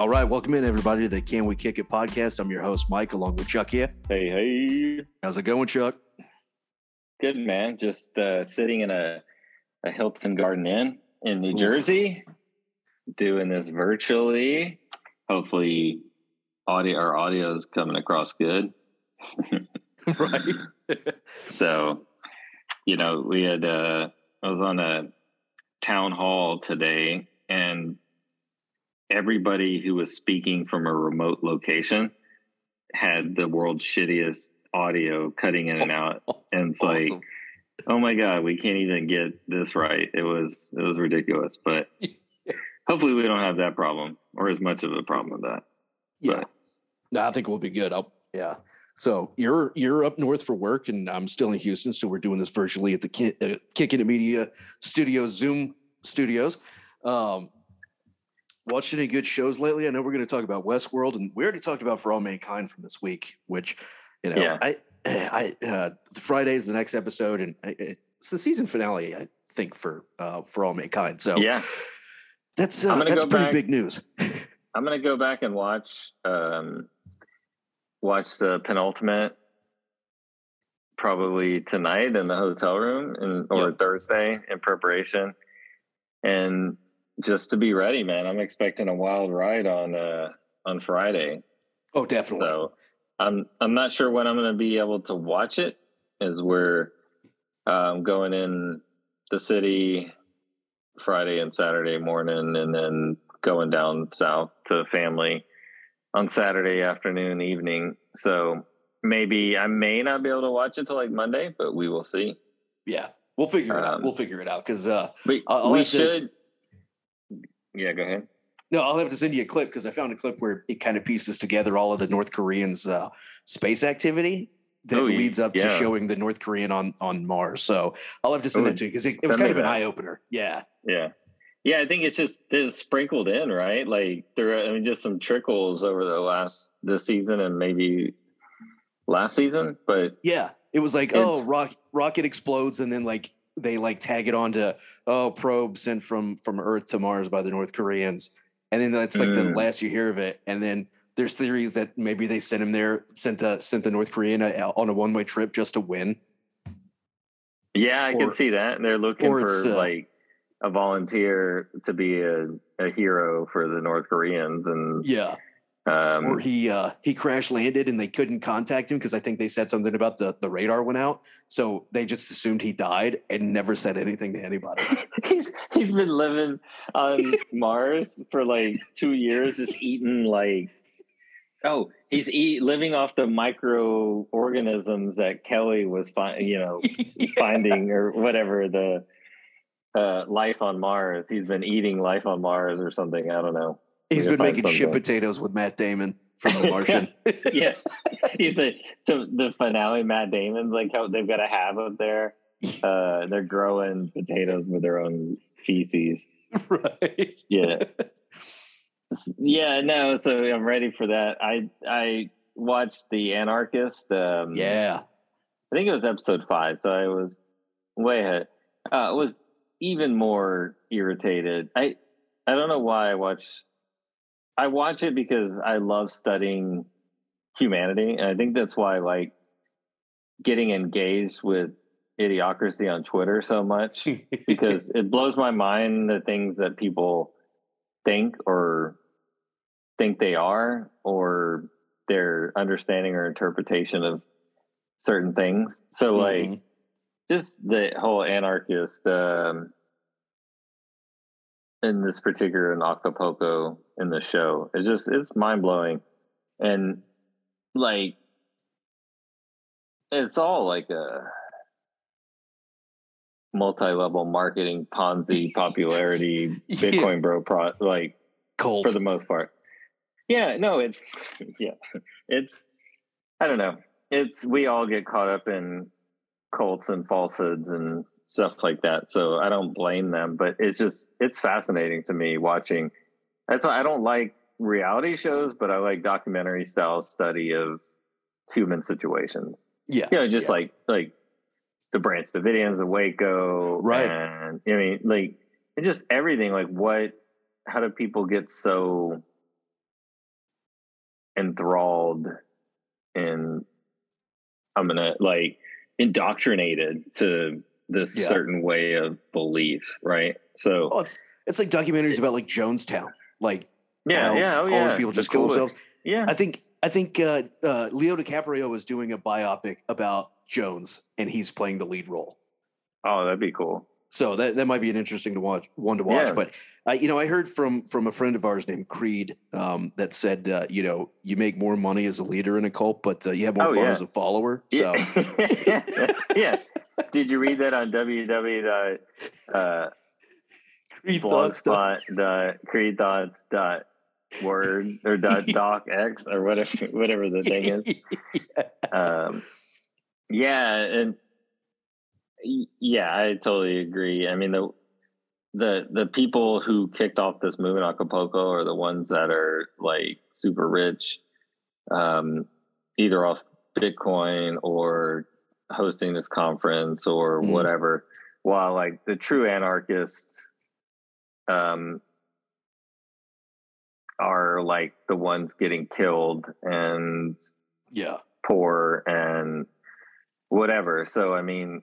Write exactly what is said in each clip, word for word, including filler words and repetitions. All right, welcome in, everybody, to the Can We Kick It podcast. I'm your host, Mike, along with Chuck here. Hey, hey. How's it going, Chuck? Good, man. Just uh, sitting in a, a Hilton Garden Inn in New Oof. Jersey, doing this virtually. Hopefully, audio our audio is coming across good. Right. So, you know, we had, uh, I was on a town hall today, and everybody who was speaking from a remote location had the world's shittiest audio cutting in and out. And it's awesome. Like, oh my God, we can't even get this right. It was, it was ridiculous, but hopefully we don't have that problem or as much of a problem with that. Yeah. But. No, I think we'll be good. I'll, yeah. So you're, you're up north for work and I'm still in Houston. So we're doing this virtually at the Ki- uh, Kick Into Media Studios, Zoom studios. Um, Watched any good shows lately? I know we're going to talk about Westworld, and we already talked about For All Mankind from this week, which, you know, yeah. I, I, uh, Friday is the next episode, and I, it's the season finale, I think, for uh, For All Mankind. So, yeah, that's uh, that's pretty back, big news. I'm going to go back and watch, um, watch the penultimate probably tonight in the hotel room, and or yep. Thursday in preparation, and. Just to be ready, man. I'm expecting a wild ride on uh, on Friday. Oh, definitely. So I'm I'm not sure when I'm going to be able to watch it, as we're um, going in the city Friday and Saturday morning, and then going down south to family on Saturday afternoon, evening. So maybe I may not be able to watch it till like Monday, but we will see. Yeah, we'll figure it um, out. We'll figure it out because uh, we, we should. Yeah, go ahead. No, I'll have to send you a clip because I found a clip where it kind of pieces together all of the North Koreans' uh, space activity that oh, leads up yeah. to showing the North Korean on, on Mars. So I'll have to send oh, it to you because it, it was kind of that. An eye-opener. Yeah. Yeah. Yeah, I think it's just it's sprinkled in, right? Like there are I mean, just some trickles over the last this season and maybe last season. But yeah, it was like, oh, rock, rocket explodes and then like they like tag it on to, oh, probe sent from, from Earth to Mars by the North Koreans. And then that's like mm. the last you hear of it. And then there's theories that maybe they sent him there, sent the, sent the North Korean on a one-way trip just to win. Yeah, I or, can see that. They're looking for uh, like a volunteer to be a, a hero for the North Koreans. And yeah. Um, or he uh, he crash landed and they couldn't contact him because I think they said something about the, the radar went out. So they just assumed he died and never said anything to anybody. he's He's been living on Mars for like two years, just eating like, oh, he's eat, living off the microorganisms that Kelly was fi- you know, yeah. finding or whatever, the uh, life on Mars. He's been eating life on Mars or something. I don't know. He's been making something. Shit potatoes with Matt Damon from The Martian. Yeah. He's a, to the finale, Matt Damon's like how they've got a hab up there. Uh, they're growing potatoes with their own feces. Right. Yeah. Yeah, no, so I'm ready for that. I I watched The Anarchist. Um, yeah. I think it was episode five, so I was way ahead. Uh, I was even more irritated. I I don't know why I watched... I watch it because I love studying humanity. And I think that's why I like getting engaged with idiocracy on Twitter so much, because it blows my mind the things that people think or think they are, or their understanding or interpretation of certain things. So mm-hmm. like just the whole anarchist, um, in this particular in Acapulco in the show, it's just, it's mind blowing. And like, it's all like a multi-level marketing Ponzi popularity, yeah. Bitcoin bro, pro, like cold for the most part. Yeah, no, it's, yeah, it's, I don't know. It's, we all get caught up in cults and falsehoods and stuff like that. So I don't blame them, but it's just, it's fascinating to me watching. That's why I don't like reality shows, but I like documentary style study of human situations. Yeah. You know, just yeah. like, like the Branch Davidians of Waco. Right. And I mean, like, and just everything, like what, how do people get so enthralled and I'm gonna like indoctrinated to this yeah. certain way of belief, right? So well, it's it's like documentaries it, about like Jonestown, like yeah, yeah, oh, all yeah. these people just the kill coolest. themselves. Yeah, I think I think uh, uh, Leo DiCaprio was doing a biopic about Jones, and he's playing the lead role. Oh, that'd be cool. So that, that might be an interesting to watch one to watch. Yeah. But uh, you know, I heard from from a friend of ours named Creed um, that said, uh, you know, you make more money as a leader in a cult, but uh, you have more oh, fun yeah. as a follower. So yeah. yeah. Did you read that on www. Uh, Creed Thoughts dot Creed Thoughts dot word or dot doc x or whatever whatever the thing is. yeah. Um, yeah, and yeah, I totally agree. I mean, the the the people who kicked off this movement in Acapulco are the ones that are like super rich, um, either off Bitcoin or hosting this conference or mm. whatever. While like the true anarchists um, are like the ones getting killed and yeah, poor and whatever. So I mean.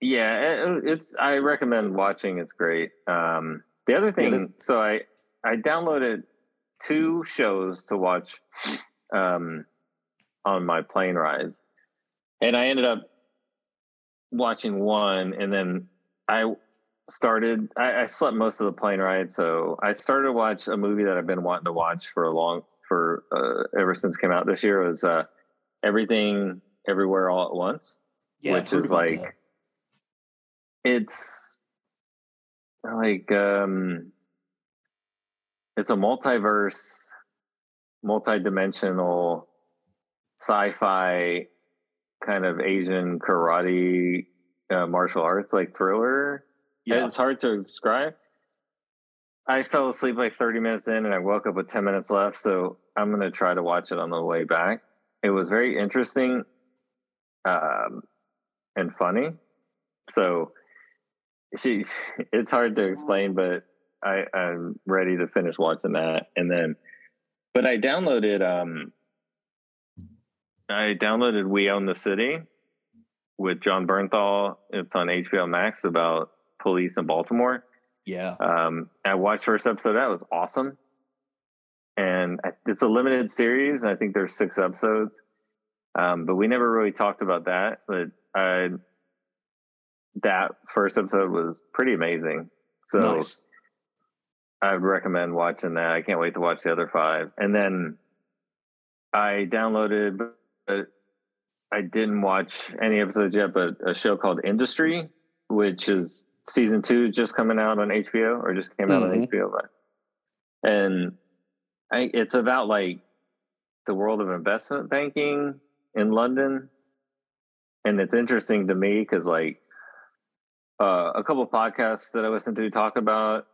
Yeah, it's. I recommend watching. It's great. Um, the other thing, yeah, so I I downloaded two shows to watch um, on my plane rides, and I ended up watching one, and then I started. I, I slept most of the plane ride, so I started to watch a movie that I've been wanting to watch for a long for uh, ever since it came out this year. It was uh, Everything Everywhere All at Once, yeah, which is like. That. It's like um, it's a multiverse, multidimensional, sci-fi kind of Asian karate uh, martial arts like thriller. Yeah, it's hard to describe. I fell asleep like thirty minutes in, and I woke up with ten minutes left. So I'm gonna try to watch it on the way back. It was very interesting um, and funny. So. She, it's hard to explain, but I, I'm ready to finish watching that. And then, but I downloaded, um, I downloaded We Own the City with John Bernthal. It's on H B O Max about police in Baltimore. Yeah. Um, I watched the first episode. That was awesome. And it's a limited series. I think there's six episodes. Um, but we never really talked about that, but I, that first episode was pretty amazing. So nice. I would recommend watching that. I can't wait to watch the other five. And then I downloaded, uh, I didn't watch any episodes yet, but a show called Industry, which is season two just coming out on H B O or just came out mm-hmm. on H B O. But, and I, it's about like the world of investment banking in London. And it's interesting to me because like, Uh, a couple of podcasts that I listened to talk about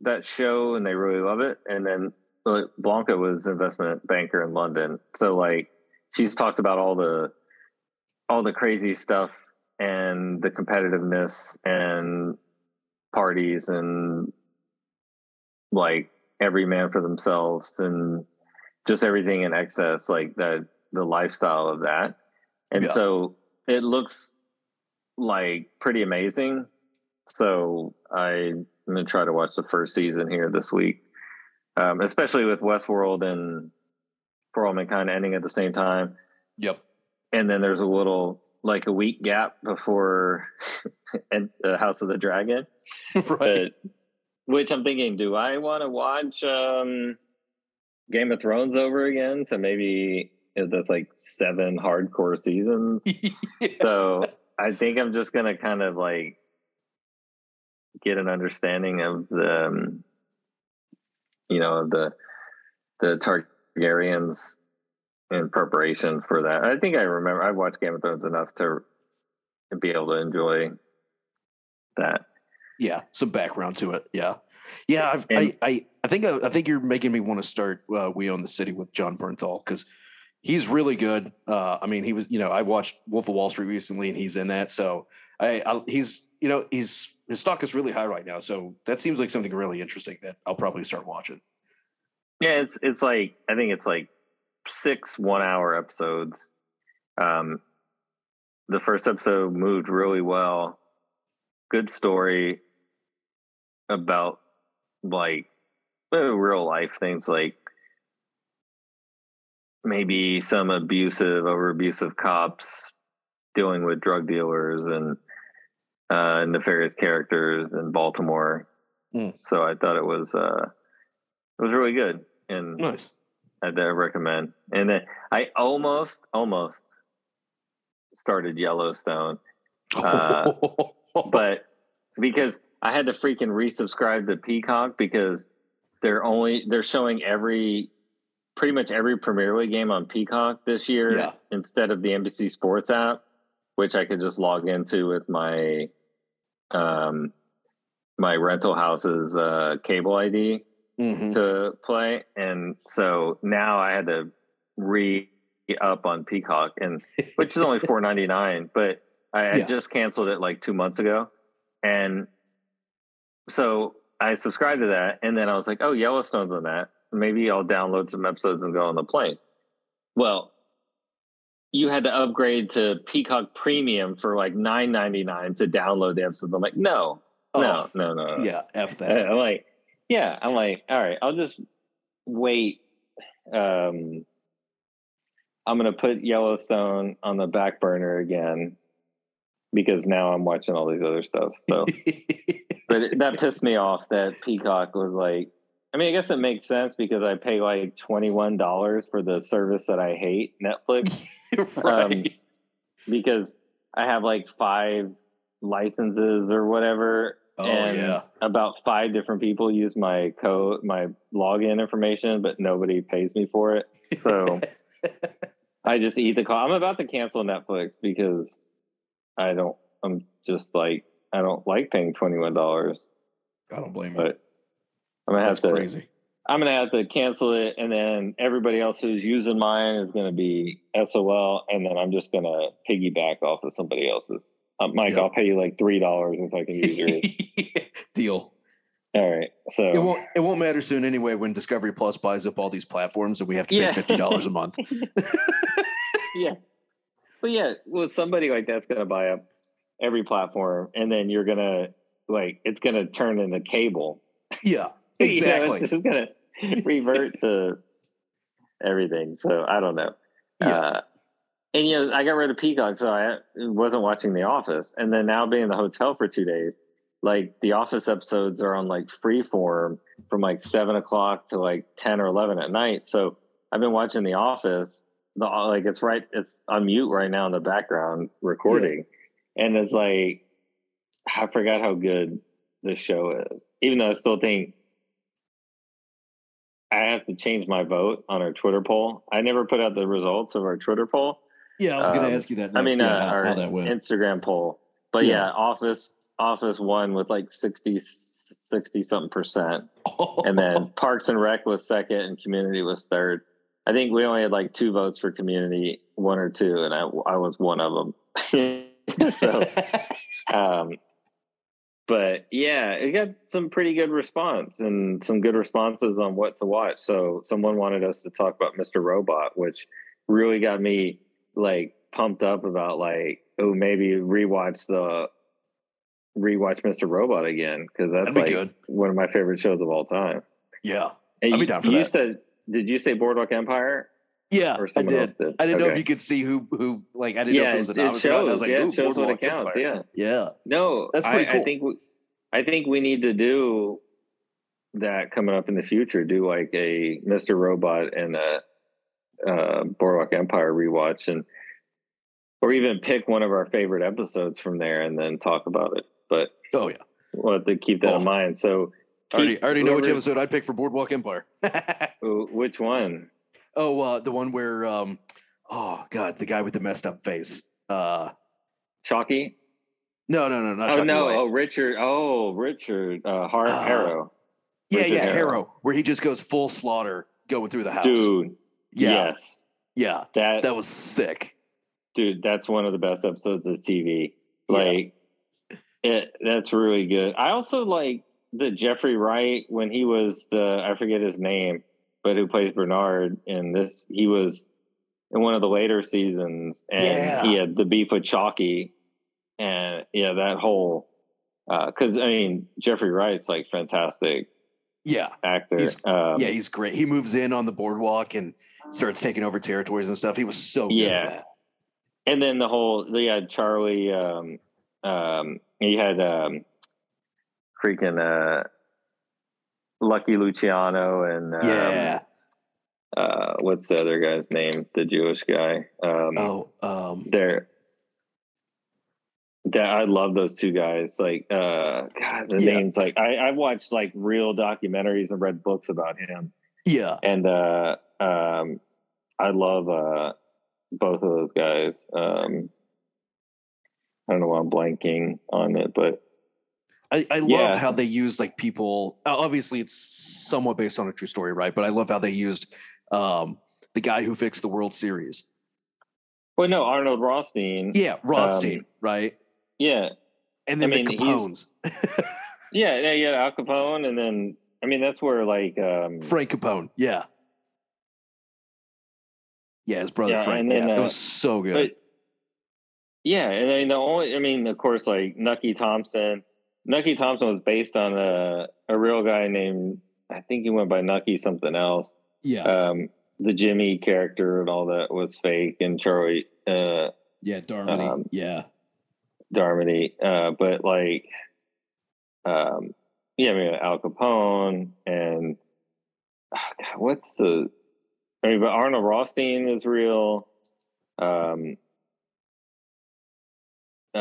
that show and they really love it. And then like, Blanca was an investment banker in London. So like she's talked about all the, all the crazy stuff and the competitiveness and parties and like every man for themselves and just everything in excess, like that, the lifestyle of that. And yeah. so it looks like pretty amazing. So I'm gonna try to watch the first season here this week, um, especially with Westworld and For All Mankind ending at the same time. Yep. And then there's a little like a week gap before and the House of the Dragon, right? But, which I'm thinking, do I want to watch um, Game of Thrones over again? So maybe that's like seven hardcore seasons. yeah. So. I think I'm just going to kind of like get an understanding of the, um, you know, the, the Targaryens in preparation for that. I think I remember, I watched Game of Thrones enough to be able to enjoy that. Yeah. Some background to it. Yeah. Yeah. I've, and, I, I, I think, I think you're making me want to start uh, We Own the City with John Bernthal. Cause he's really good. Uh, I mean, he was, you know, I watched Wolf of Wall Street recently and he's in that. So I, I he's, you know, he's, his stock is really high right now. So that seems like something really interesting that I'll probably start watching. Yeah. It's, it's like, I think it's like six one-hour episodes. Um, the first episode moved really well. Good story about, like, real life things, like maybe some abusive, over abusive cops dealing with drug dealers and uh, nefarious characters in Baltimore. Mm. So I thought it was uh, it was really good and nice. I'd recommend. And then I almost almost started Yellowstone, uh, but because I had to freaking resubscribe to Peacock because they're only they're showing every. pretty much every Premier League game on Peacock this year yeah. instead of the N B C Sports app, which I could just log into with my um, my rental house's uh, cable I D mm-hmm. to play. And so now I had to re-up on Peacock, and which is only four ninety-nine, but I, yeah. I just canceled it like two months ago. And so I subscribed to that, and then I was like, oh, Yellowstone's on that. Maybe I'll download some episodes and go on the plane. Well, you had to upgrade to Peacock Premium for like nine ninety-nine to download the episodes. I'm like, no, oh, no, no, no, no. Yeah, F that. I'm like, yeah, I'm like, all right, I'll just wait. Um, I'm going to put Yellowstone on the back burner again because now I'm watching all these other stuff. So, but it, that pissed me off that Peacock was like, I mean, I guess it makes sense because I pay like twenty-one dollars for the service that I hate, Netflix. Right. Um, because I have like five licenses or whatever. Oh, and yeah. about five different people use my code, my login information, but nobody pays me for it. So I just eat the cost. I'm about to cancel Netflix because I don't, I'm just like, I don't like paying twenty-one dollars. I don't blame you. I'm gonna have That's to. Crazy. I'm gonna have to cancel it, and then everybody else who's using mine is gonna be S O L, and then I'm just gonna piggyback off of somebody else's. Um, Mike, yep. I'll pay you like three dollars if I can use yours. Deal. All right. So it won't it won't matter soon anyway when Discovery Plus buys up all these platforms, and we have to pay yeah. fifty dollars a month. yeah. But yeah, well, somebody like that's gonna buy up every platform, and then you're gonna like it's gonna turn into cable. Yeah. Exactly. You know, it's just going to revert to everything. So I don't know. Yeah. Uh, and, you know, I got rid of Peacock, so I wasn't watching The Office. And then now being in the hotel for two days, like The Office episodes are on like Freeform from like seven o'clock to like ten or eleven at night. So I've been watching The Office. The like it's right. It's on mute right now in the background recording. Yeah. And it's like, I forgot how good this show is, even though I still think I have to change my vote on our Twitter poll. I never put out the results of our Twitter poll. Yeah, I was um, going to ask you that next. I mean, uh, yeah, our Instagram poll. But yeah. yeah, Office Office won with like sixty, sixty-something percent. Oh. And then Parks and Rec was second and Community was third. I think we only had like two votes for Community, one or two, and I, I was one of them. so, um, But yeah, it got some pretty good response and some good responses on what to watch. So someone wanted us to talk about Mister Robot, which really got me like pumped up about like, oh, maybe rewatch the rewatch Mister Robot again because that's like good. One of my favorite shows of all time. Yeah, and I'd you, be down for you that. Said, did you say Boardwalk Empire? Yeah, or I did. did. I didn't okay. know if you could see who, who like, I didn't yeah, know if it was a novice. It shows, I was like, yeah, it shows what it counts, yeah. Yeah. No, that's pretty I, cool. I think, we, I think we need to do that coming up in the future, do like a Mister Robot and a uh, Boardwalk Empire rewatch, and or even pick one of our favorite episodes from there and then talk about it. But oh yeah, we'll have to keep that oh. in mind. So keep, I already, I already know which episode I'd pick for Boardwalk Empire. Which one? Oh, uh, the one where, um, oh, God, the guy with the messed up face. Uh, Chalky? No, no, no, not Chalky. Oh, no, White. oh, Richard, oh, Richard uh, Har- uh, Harrow. Yeah, Richard yeah, Harrow. Harrow, where he just goes full slaughter going through the house. Dude, yeah. yes. Yeah, that, that was sick. Dude, that's one of the best episodes of T V. Like, yeah. it, that's really good. I also like the Jeffrey Wright when he was the, I forget his name, but who plays Bernard in this, he was in one of the later seasons, and yeah. he had the beef with Chalky, and yeah, that whole, uh, cause I mean, Jeffrey Wright's like fantastic. Yeah. Actor. He's, um, yeah. He's great. He moves in on the boardwalk and starts taking over territories and stuff. He was so good yeah. at that. And then the whole, they had Charlie, um, um, he had, um, freaking, uh, Lucky Luciano and, um, yeah. uh, what's the other guy's name? The Jewish guy. Um, oh, um, they're, that I love those two guys. Like, uh, God, the yeah. names, like I, I watched like real documentaries and read books about him. Yeah. And, uh, um, I love, uh, both of those guys. Um, I don't know why I'm blanking on it, but I, I love yeah. how they use like people. Obviously, it's somewhat based on a true story, right? But I love how they used um, the guy who fixed the World Series. Well, no, Arnold Rothstein. Yeah, Rothstein, um, right? Yeah, and then I mean, the Capones. yeah, yeah, yeah, Al Capone, and then I mean that's where like um, Frank Capone. Yeah, yeah, his brother yeah, Frank. Then, yeah, uh, it was so good. But, yeah, and I mean the only, I mean, of course, like Nucky Thompson. Nucky Thompson was based on a, a real guy named, I think he went by Nucky something else. Yeah. Um, the Jimmy character and all that was fake, and Charlie. Uh, yeah, Darmody. Um, yeah. Darmody. Uh, but like, um, yeah, I mean, Al Capone and oh God, what's the, I mean, but Arnold Rothstein is real. Um, uh,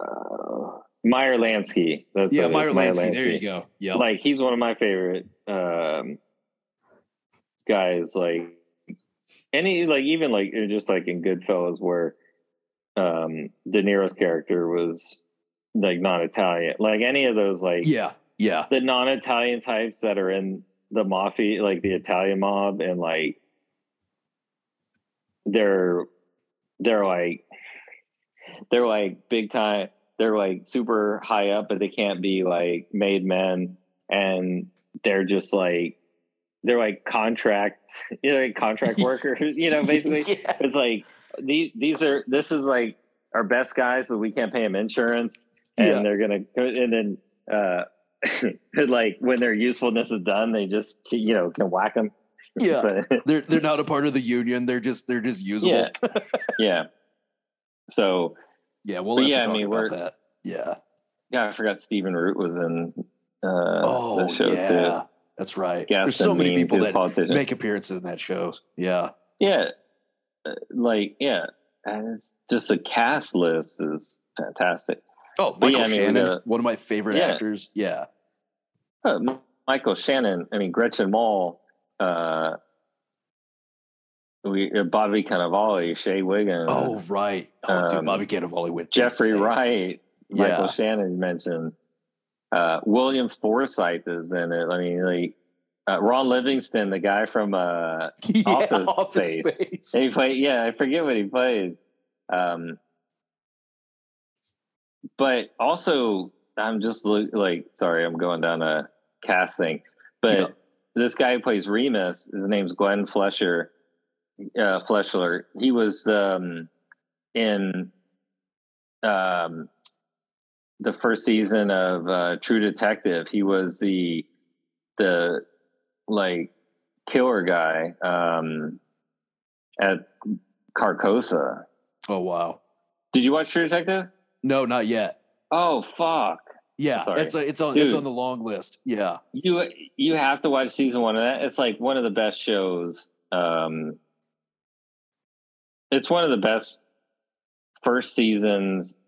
uh Meyer Lansky. That's yeah, Meyer Lansky. Meyer Lansky. There you go. Yeah, like he's one of my favorite um, guys. Like any, like even like just like in Goodfellas, where um, De Niro's character was like non-Italian. Like any of those, like yeah, yeah, the non-Italian types that are in the mafia, like the Italian mob, and like they're they're like they're like big time. They're like super high up, but they can't be like made men. And they're just like, they're like contract, you know, like contract workers, you know, basically yeah. It's like, these, these are, this is like our best guys, but we can't pay them insurance and yeah. they're going to, and then uh, like when their usefulness is done, they just, you know, can whack them. Yeah. But, they're, they're not a part of the union. They're just, they're just usable. Yeah. yeah. So, Yeah, we'll but have yeah, to talk I mean, about that. Yeah. Yeah, I forgot Stephen Root was in uh, oh, the show, yeah. too. That's right. Gaston There's so many people that politician. make appearances in that show. Yeah. Yeah. Like, yeah. And it's just the cast list is fantastic. Oh, Michael yeah, I mean, Shannon, uh, one of my favorite yeah. actors. Yeah. Uh, Michael Shannon. I mean, Gretchen Mol. Uh, We uh, Bobby Cannavale, Shea Wiggins. Oh right, oh, dude, um, Bobby Cannavale with Jeffrey insane. Wright, Michael yeah. Shannon mentioned. Uh, William Forsythe is in it. I mean, like uh, Ron Livingston, the guy from uh, yeah, Office, Office Space. Space. He played. Yeah, I forget what he played. Um, but also, I'm just lo- like, sorry, I'm going down a cast thing. But yeah. this guy who plays Remus, his name's Glenn Flesher. Uh, Fleshler. He was um, in um, the first season of uh, True Detective. He was the the like killer guy um, at Carcosa. Oh wow! Did you watch True Detective? No, not yet. Oh fuck! Yeah, Sorry. it's a, it's on Dude, it's on the long list. Yeah, you you have to watch season one of that. It's like one of the best shows. Um, It's one of the best first seasons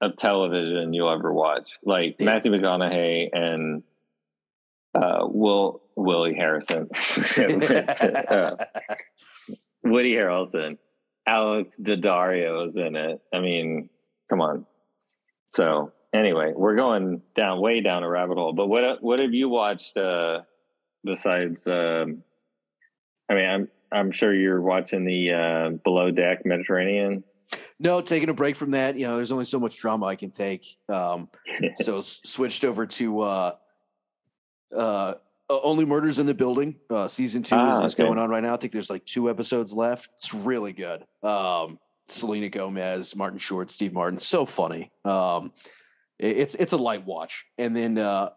of television you'll ever watch. Like yeah. Matthew McConaughey and uh, Will Willie Harrison, uh, Woody Harrelson, Alex Daddario is in it. I mean, come on. So anyway, we're going down way down a rabbit hole. But what what have you watched uh, besides? Um, I mean, I'm. I'm sure you're watching the uh, Below Deck Mediterranean. No, taking a break from that. You know, there's only so much drama I can take. Um, so s- switched over to uh, uh, Only Murders in the Building, uh, season two ah, is, is okay. going on right now. I think there's like two episodes left. It's really good. Um, Selena Gomez, Martin Short, Steve Martin. So funny. Um, it, it's it's a light watch. And then uh,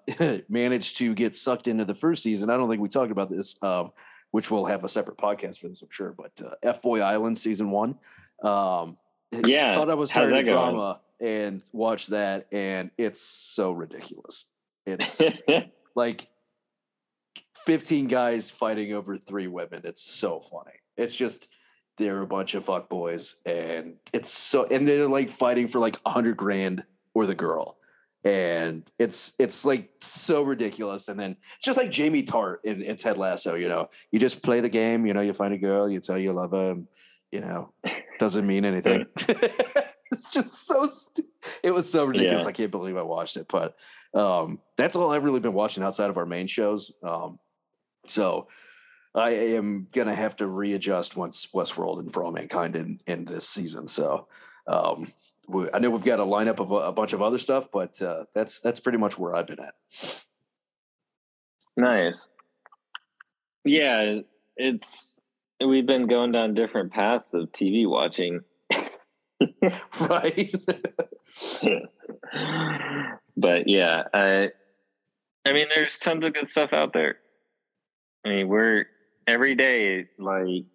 managed to get sucked into the first season. I don't think we talked about this, uh, which we'll have a separate podcast for this, I'm sure. But uh, F-Boy Island season one. Um, yeah. I thought I was tired of drama going? and watched that. And it's so ridiculous. It's like fifteen guys fighting over three women. It's so funny. It's just, they're a bunch of fuckboys, and it's so, and they're like fighting for like a hundred grand or the girl. And it's, it's like so ridiculous. And then it's just like Jamie Tart in, in Ted Lasso, you know, you just play the game, you know, you find a girl, you tell you love her, and, you know, doesn't mean anything. It's just so, st- it was so ridiculous. Yeah. I can't believe I watched it, but um, that's all I've really been watching outside of our main shows. Um, So I am going to have to readjust once Westworld and For All Mankind in, in this season. So um, we, I know we've got a lineup of a, a bunch of other stuff, but uh, that's that's pretty much where I've been at. Nice. Yeah, it's we've been going down different paths of T V watching. Right. But yeah, I, I mean, there's tons of good stuff out there. I mean, we're every day, like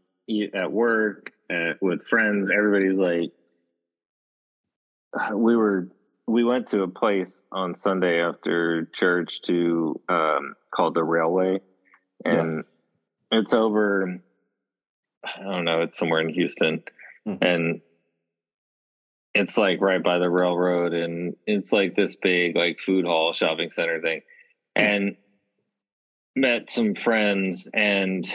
at work, uh, with friends, everybody's like, we were, we went to a place on Sunday after church to, um, called the Railway, and yeah. It's over, I don't know, it's somewhere in Houston, mm-hmm. and it's like right by the railroad, and it's like this big, like food hall shopping center thing. Mm-hmm. And met some friends, and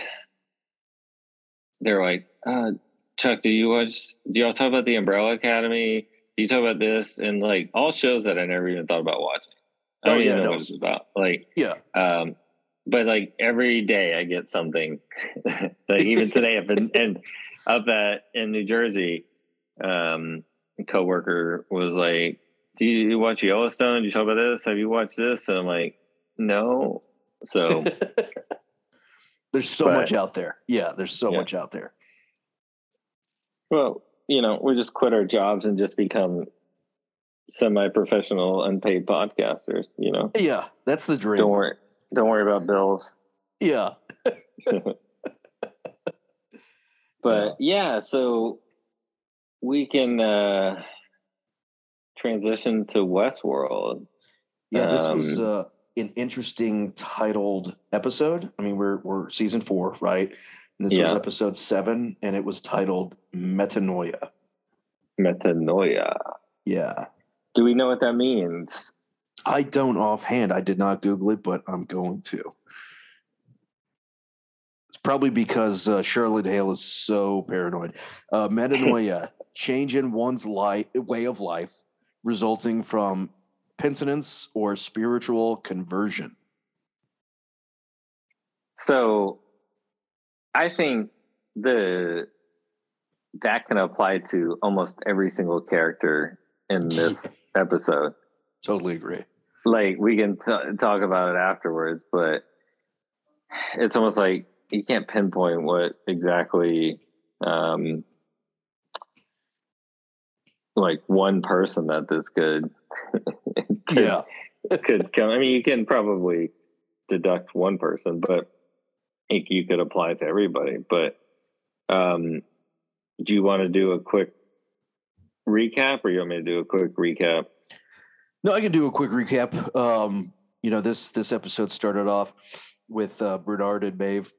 they're like, uh, Chuck, do you watch, do y'all talk about the Umbrella Academy? Do you talk about this? And like all shows that I never even thought about watching. I don't oh, yeah, even know no. what it's about. Like, yeah. Um, but like every day I get something. Like even today, I've been and up at in New Jersey, um, a coworker was like, do you, you watch Yellowstone? Do you talk about this? Have you watched this? And I'm like, no. So there's so but, much out there. Yeah, there's so yeah. much out there. Well, you know, we just quit our jobs and just become semi-professional unpaid podcasters, you know? Yeah, that's the dream. Don't worry, don't worry about bills. Yeah. But yeah. yeah, so we can uh, transition to Westworld. Yeah, this um, was... Uh... an interesting titled episode. I mean, we're we're season four, right? And this yeah. was episode seven, and it was titled Metanoia. Metanoia. Yeah. Do we know what that means? I don't offhand. I did not Google it, but I'm going to. It's probably because uh, Charlotte Hale is so paranoid. Uh, metanoia, change in one's life, way of life, resulting from penitence or spiritual conversion. So I think the that can apply to almost every single character in this episode. Totally agree. Like we can t- talk about it afterwards, but it's almost like you can't pinpoint what exactly um like one person that this could could, yeah. could come. I mean, you can probably deduct one person, but I think you could apply it to everybody. But um, do you want to do a quick recap, or you want me to do a quick recap? No, I can do a quick recap. Um, you know, this this episode started off with uh, Bernard and Maeve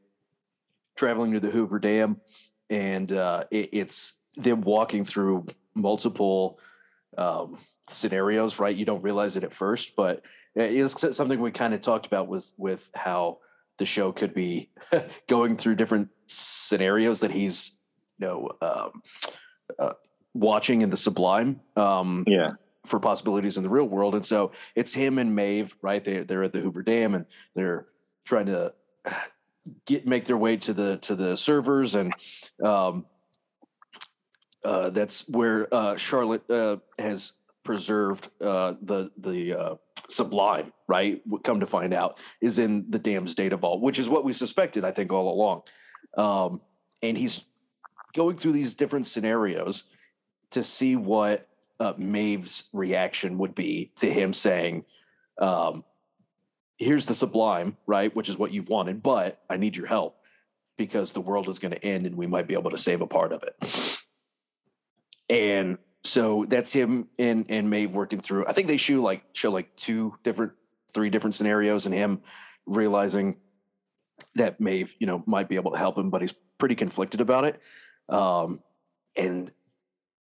traveling to the Hoover Dam, and uh, it, it's them walking through multiple um, scenarios, right? You don't realize it at first, but it's something we kind of talked about was with how the show could be going through different scenarios that he's, you know, um, uh, watching in the sublime um, yeah. for possibilities in the real world. And so it's him and Maeve, right? They, they're at the Hoover Dam, and they're trying to get, make their way to the, to the servers. And, um, Uh, that's where uh, Charlotte uh, has preserved uh, the the uh, Sublime, right? Come to find out, is in the dam's data vault, which is what we suspected, I think, all along. Um, and he's going through these different scenarios to see what uh, Maeve's reaction would be to him saying, um, here's the Sublime, right? Which is what you've wanted, but I need your help because the world is going to end and we might be able to save a part of it. And so that's him and, and Maeve working through. I think they show like show like two different, three different scenarios, and him realizing that Maeve, you know, might be able to help him, but he's pretty conflicted about it. Um, and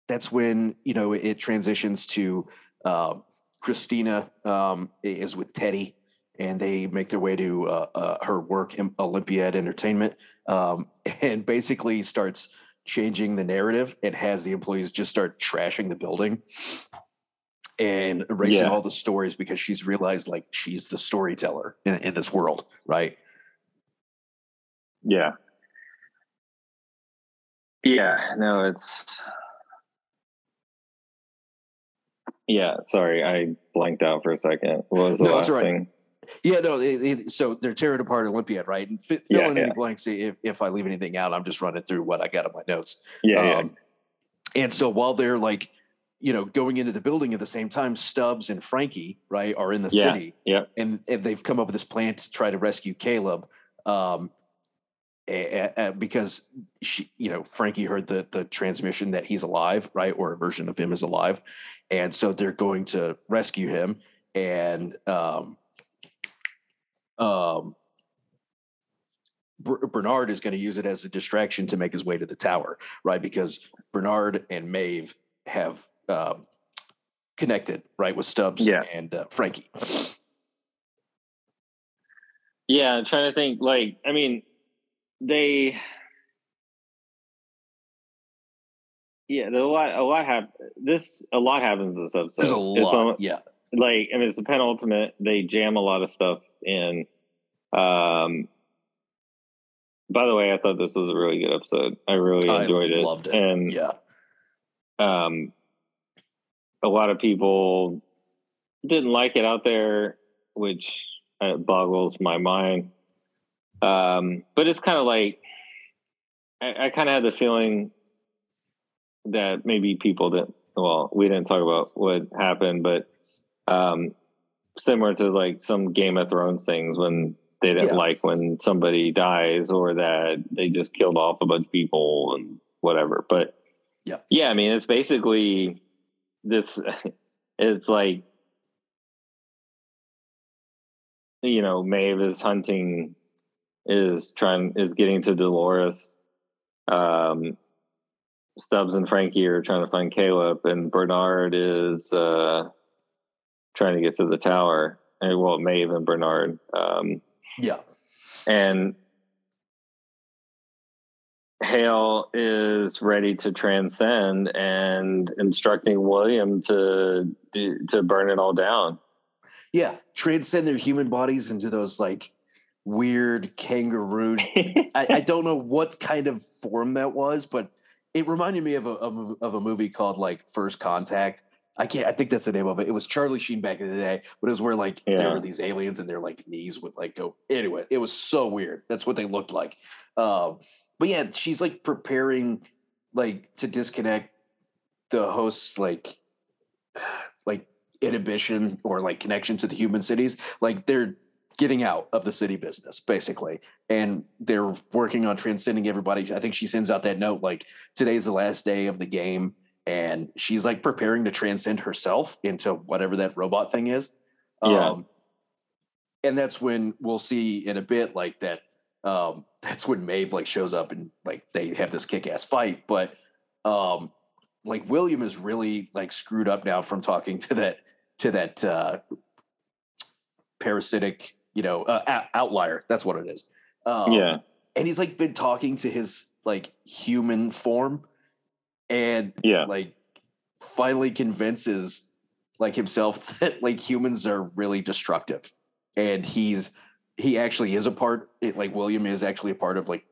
that's when, you know, it transitions to uh, Christina um, is with Teddy, and they make their way to uh, uh, her work, Olympiad Entertainment, um, and basically starts changing the narrative and has the employees just start trashing the building and erasing yeah. all the stories, because she's realized like she's the storyteller in, in this world. Right. Yeah. Yeah. No, it's. Yeah. Sorry. I blanked out for a second. What was the no, last right. thing? Yeah, no. It, it, so they're tearing apart Olympiad, right? And fit, fill yeah, in yeah. any blanks if, if I leave anything out. I'm just running through what I got on my notes. Yeah, um, yeah. And so while they're like, you know, going into the building at the same time, Stubbs and Frankie, right, are in the yeah, city. Yeah. And, and they've come up with this plan to try to rescue Caleb, um, a, a, because she, you know, Frankie heard the the transmission that he's alive, right, or a version of him is alive, and so they're going to rescue him. And um, Um, Bernard is going to use it as a distraction to make his way to the tower, right? Because Bernard and Maeve have uh, connected, right, with Stubbs yeah. and uh, Frankie. Yeah, I'm trying to think. Like, I mean, they. Yeah, there's a lot. A lot happen. This a lot happens in this episode. There's a lot. It's on, yeah, like I mean, it's the penultimate. They jam a lot of stuff. And um, by the way, I thought this was a really good episode. I really enjoyed I it. I loved it. And yeah. Um, a lot of people didn't like it out there, which uh, boggles my mind. Um, but it's kind of like, I, I kind of had the feeling that maybe people didn't, well, we didn't talk about what happened, but um similar to like some Game of Thrones things when they didn't yeah. like when somebody dies or that they just killed off a bunch of people and whatever. But yeah, yeah, I mean, it's basically this is like, you know, Maeve is hunting, is trying, is getting to Dolores. Um, Stubbs and Frankie are trying to find Caleb, and Bernard is, uh, trying to get to the tower, and well, Maeve and Bernard. Um, yeah. And Hale is ready to transcend and instructing William to, to burn it all down. Yeah. Transcend their human bodies into those like weird kangaroo. I, I don't know what kind of form that was, but it reminded me of a, of, of a movie called like First Contact. I can't, I think that's the name of it. It was Charlie Sheen back in the day, but it was where like yeah. there were these aliens and their like knees would like go. Anyway, it was so weird. That's what they looked like. Um, but yeah, she's like preparing like to disconnect the host's like, like inhibition or like connection to the human cities. Like they're getting out of the city business basically. And they're working on transcending everybody. I think she sends out that note, like today's the last day of the game. And she's like preparing to transcend herself into whatever that robot thing is. Yeah. Um, and that's when we'll see in a bit like that. Um, that's when Maeve like shows up and like they have this kick-ass fight. But um, like William is really like screwed up now from talking to that, to that uh, parasitic, you know, uh, outlier. That's what it is. Um, yeah. And he's like been talking to his like human form. And yeah. like finally convinces like himself that like humans are really destructive, and he's he actually is a part it, like William is actually a part of like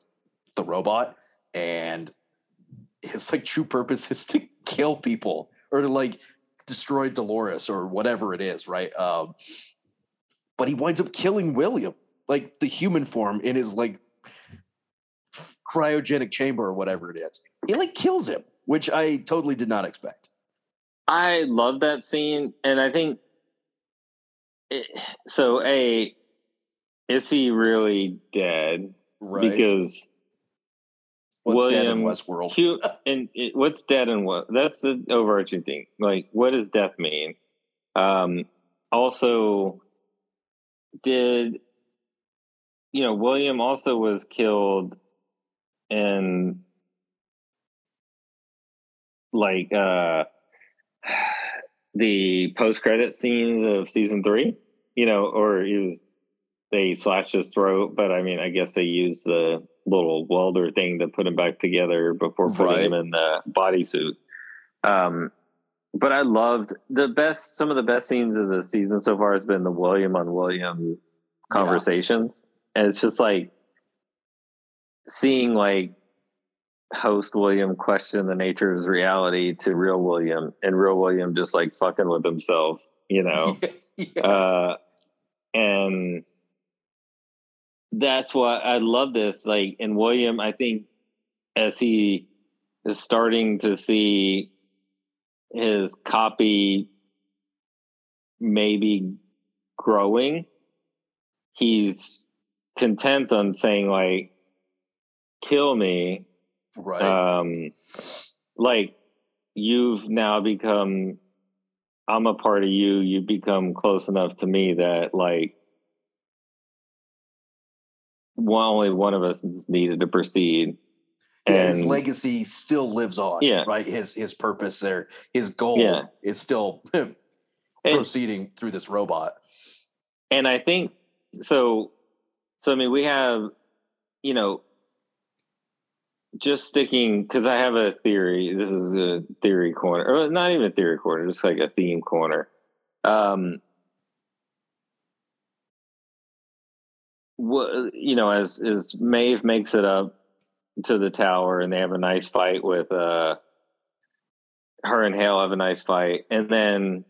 the robot, and his like true purpose is to kill people or to like destroyed Dolores or whatever it is, right? Um, but he winds up killing William, like the human form, in his like cryogenic chamber or whatever it is. He like kills him, which I totally did not expect. I love that scene, and I think it, so. A, is he really dead? Right. Because what's William, dead in Westworld? He, and it, what's dead in what? That's the overarching thing. Like, what does death mean? Um, also, did you know William also was killed in like uh. the post-credit scenes of season three, you know, or he was, they slashed his throat, but I mean, I guess they used the little welder thing to put him back together before putting right. him in the bodysuit. Um, but I loved the best, some of the best scenes of the season so far has been the William on William conversations. Yeah. And it's just like seeing like, host William question the nature of his reality to real William, and real William just like fucking with himself, you know. yeah. Uh and that's why I love this, like, and William, I think as he is starting to see his copy maybe growing, he's content on saying like, kill me. Right. Um, like you've now become, I'm a part of you. You become close enough to me that like, one, only one of us is needed to proceed. And yeah, his legacy still lives on. Yeah. Right. His, his purpose there, his goal yeah. is still and, proceeding through this robot. And I think so. So, I mean, we have, you know, just sticking, because I have a theory. This is a theory corner, or not even a theory corner, just like a theme corner. Um, what, you know, as as Maeve makes it up to the tower, and they have a nice fight with uh, her and Hale have a nice fight, and then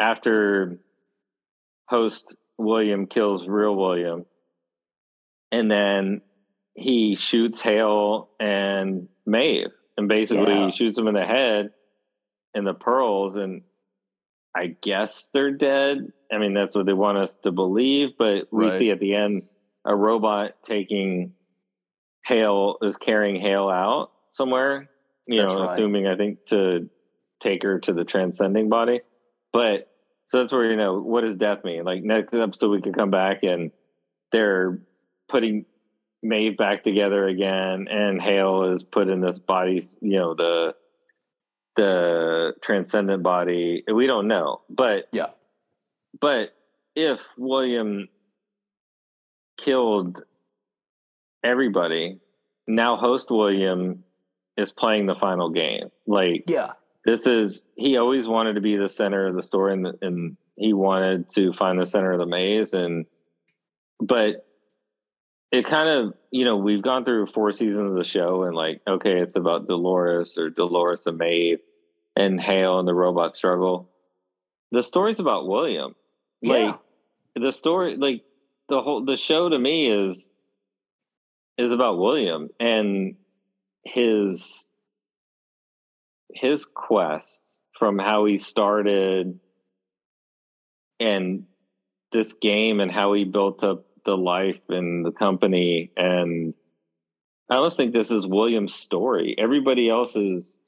after host William kills real William, and then he shoots Hale and Maeve, and basically yeah. he shoots them in the head and the pearls, and I guess they're dead. I mean, that's what they want us to believe, but we right. see at the end a robot taking Hale, is carrying Hale out somewhere, you that's know, right. assuming, I think, to take her to the transcending body. But so that's where, you know, what does death mean? Like, next episode we could come back and they're putting Maeve back together again, and Hale is put in this body, you know, the the transcendent body. We don't know, but yeah. But if William killed everybody, now host William is playing the final game. Like, yeah, this is, he always wanted to be the center of the story, and, and he wanted to find the center of the maze, and but. It kind of, you know, we've gone through four seasons of the show, and like, okay, it's about Dolores or Dolores and Maeve and Hale and the robot struggle. The story's about William. Like yeah. the story, like the whole, the show to me is, is about William and his, his quest from how he started and this game and how he built up the life and the company. And I almost think this is William's story. Everybody else is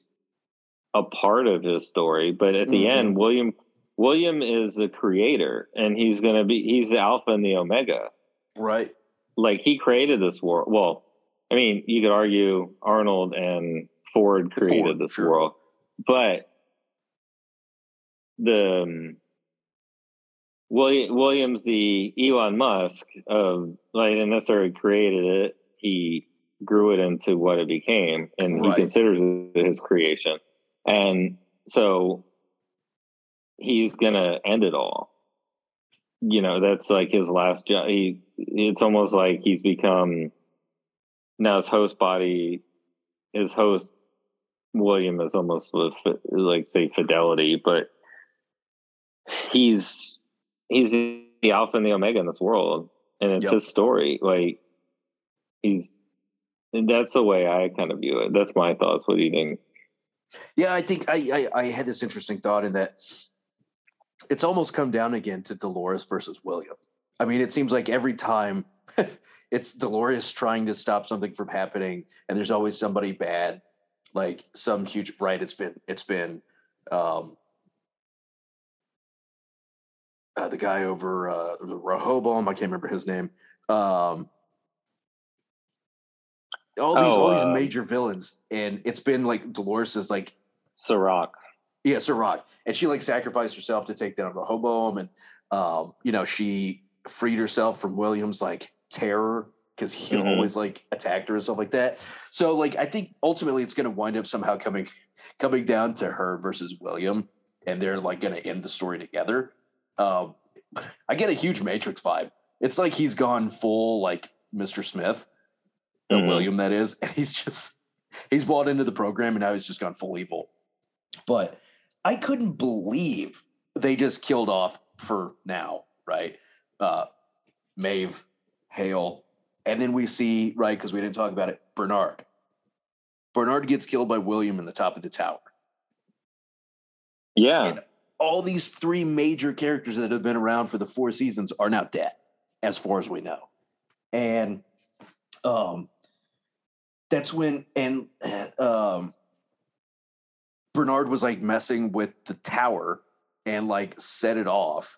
a part of his story, but at the mm-hmm. end, William William is the creator, and he's going to be, he's the alpha and the omega. Right. Like, he created this world. Well, I mean, you could argue Arnold and Ford created Ford, this sure. world, but the um, William, William's the Elon Musk of, like, he didn't necessarily created it. He grew it into what it became, and right. he considers it his creation. And so he's going to end it all. You know, that's like his last job. He, it's almost like he's become, now his host body, his host William is almost with like say fidelity, but he's he's the alpha and the omega in this world, and it's yep. his story. Like he's that's the way I kind of view it. That's my thoughts. What do you think? Yeah, I think I, I I had this interesting thought in that it's almost come down again to Dolores versus William. I mean, it seems like every time it's Dolores trying to stop something from happening, and there's always somebody bad, like some huge right. It's been it's been um, uh, the guy over uh, Rehoboam. I can't remember his name. Um, All these, oh, all these uh, major villains, and it's been like Dolores is like Sirach, yeah, Sirach, and she like sacrificed herself to take down Rehoboam, and um, you know she freed herself from William's like terror because he mm-hmm. always like attacked her and stuff like that. So like I think ultimately it's going to wind up somehow coming coming down to her versus William, and they're like going to end the story together. Um, I get a huge Matrix vibe. It's like he's gone full like Mister Smith. Mm-hmm. William, that is, and he's just he's bought into the program, and now he's just gone full evil. But I couldn't believe they just killed off for now, right? Uh, Maeve, Hale, and then we see right because we didn't talk about it. Bernard, Bernard gets killed by William in the top of the tower. Yeah, and all these three major characters that have been around for the four seasons are now dead, as far as we know, and um. That's when and um, Bernard was like messing with the tower and like set it off,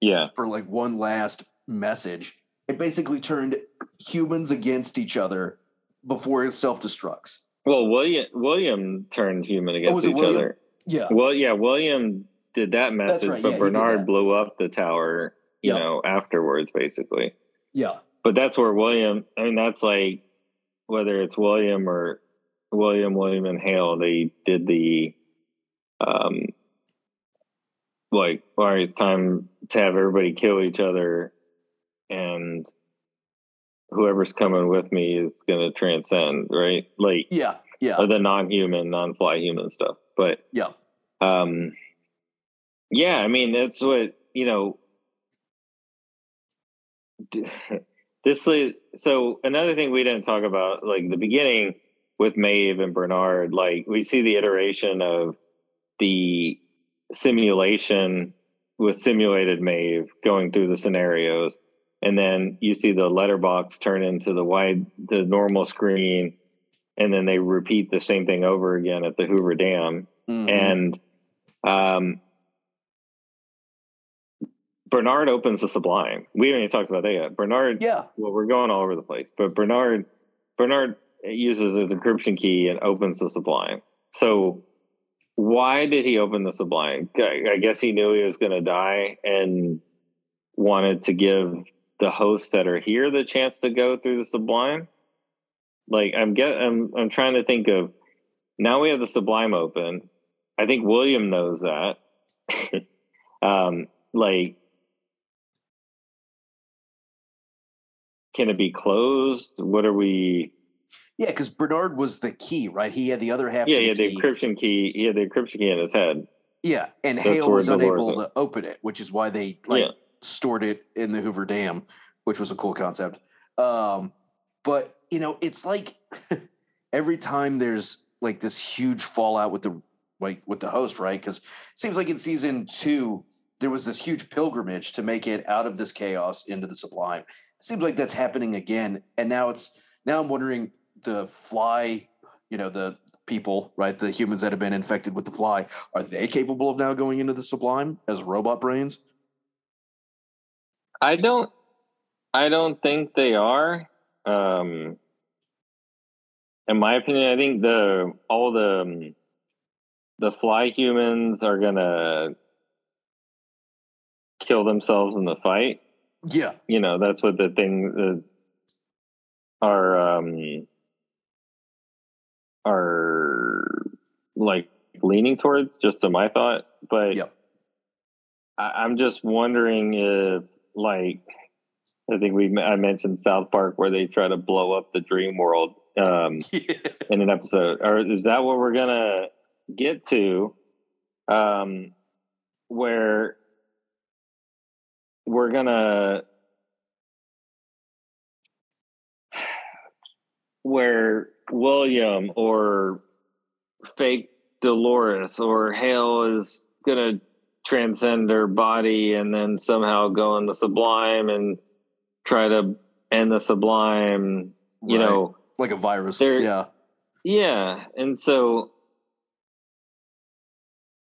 yeah, for like one last message. It basically turned humans against each other before it self-destructs. Well, William William turned human against oh, each William? other. Yeah. Well, yeah, William did that message, right. but yeah, Bernard blew up the tower. You yeah. know, afterwards, basically. Yeah. But that's where William. I mean, that's like. Whether it's William or William, William and Hale, they did the, um, like, all right, it's time to have everybody kill each other, and whoever's coming with me is going to transcend, right? Like, yeah, yeah, the non-human, non-fly human stuff. But yeah, um, yeah, I mean, that's what you know. This is, so another thing we didn't talk about, like the beginning with Maeve and Bernard, like we see the iteration of the simulation with simulated Maeve going through the scenarios. And then you see the letterbox turn into the wide, the normal screen. And then they repeat the same thing over again at the Hoover Dam. Mm-hmm. And um, Bernard opens the Sublime. We haven't even talked about that yet. Bernard, yeah. Well, we're going all over the place, but Bernard, Bernard uses a decryption key and opens the Sublime. So, why did he open the Sublime? I guess he knew he was going to die and wanted to give the hosts that are here the chance to go through the Sublime. Like I'm get, I'm, I'm trying to think of. Now we have the Sublime open. I think William knows that. um, like. Can it be closed? What are we? Yeah, because Bernard was the key, right? He had the other half. Yeah, he had the encryption key. He had the encryption key in his head. Yeah, and Hale was unable to open it, which is why they like yeah. stored it in the Hoover Dam, which was a cool concept. Um, but you know, it's like every time there's like this huge fallout with the like with the host, right? Because it seems like in season two there was this huge pilgrimage to make it out of this chaos into the Sublime. Seems like that's happening again, and now it's now I'm wondering the fly, you know, the people, right, the humans that have been infected with the fly, are they capable of now going into the Sublime as robot brains? I don't, I don't think they are. Um, in my opinion, I think the all the the fly humans are gonna kill themselves in the fight. Yeah, you know that's what the thing uh, are um, are like leaning towards. Just to my thought, but yep. I, I'm just wondering if, like, I think we I mentioned South Park where they try to blow up the dream world um, yeah. in an episode, or is that what we're gonna get to? Um, where we're gonna, where William or fake Dolores or Hale is gonna transcend her body and then somehow go in the sublime and try to end the sublime, you right. know, like a virus. Yeah. Yeah. And so,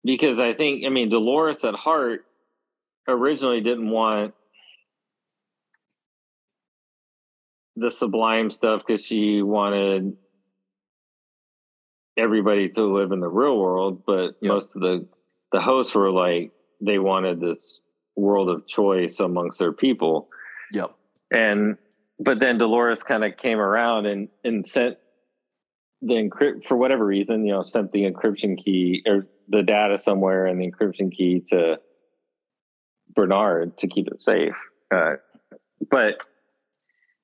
because I think, I mean, Dolores at heart originally didn't want the sublime stuff because she wanted everybody to live in the real world, but yep. most of the the hosts were like, they wanted this world of choice amongst their people. Yep. And, but then Dolores kind of came around and, and sent the encrypt for whatever reason, you know, sent the encryption key or the data somewhere and the encryption key to Bernard to keep it safe. Uh, but